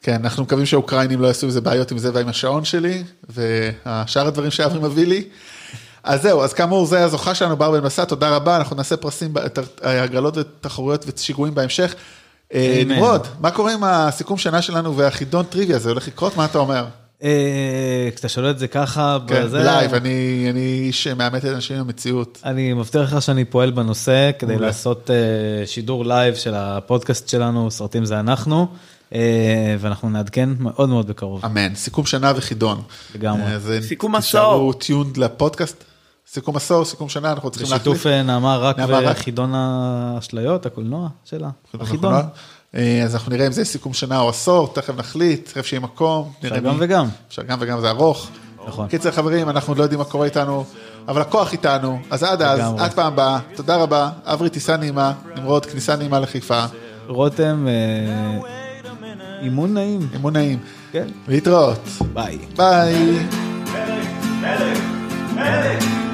כן, אנחנו מקווים שהאוקראינים לא יעשו איזה בעיות עם זה ועם השעון שלי, והשאר הדברים שאברי מביא לי. אז זהו, אז כאמור, זה הזוכה שלנו, בר בן בסט, תודה רבה, אנחנו נעשה פרסים, הגרלות ותחרויות ושיגועים בהמשך. נמרוד, מה קורה עם הסיכום שנה שלנו והחידון טריוויה, זה הולך לקרות, מה אתה אומר? כשאתה שואל את זה ככה, כן, בלייב, אני איש מאמת את אנשים במציאות. אני מבטיח לך שאני פועל בנושא, כדי לעשות שידור לייב של הפודקאסט שלנו, סרטים זה אנחנו, ואנחנו נעדכן מאוד מאוד בקרוב. אמן, סיכום שנה וחידון. לגמרי. סיכום עשור. תשארו טיונד לפודקאסט. סיכום עשור, סיכום שנה, אנחנו צריכים להחליף. בשיתוף נעמה רק וחידון האשליות, הקולנוע שלה, החידון. אז אנחנו נראה אם זה סיכום שנה או עשור, תכף נחליט, תכף שיהיה מקום. אפשר גם וגם. אפשר גם וגם, זה ארוך. נכון. קיצר חברים, אנחנו עוד לא יודעים מה קורה איתנו, אבל הכוח איתנו, אז עד פעם הבאה, תודה רבה, עברי טיסה נעימה, נמרוד כניסה נעימה לחיפה. רותם, אימון נעים. אימון נעים. כן. להתראות. ביי. ביי.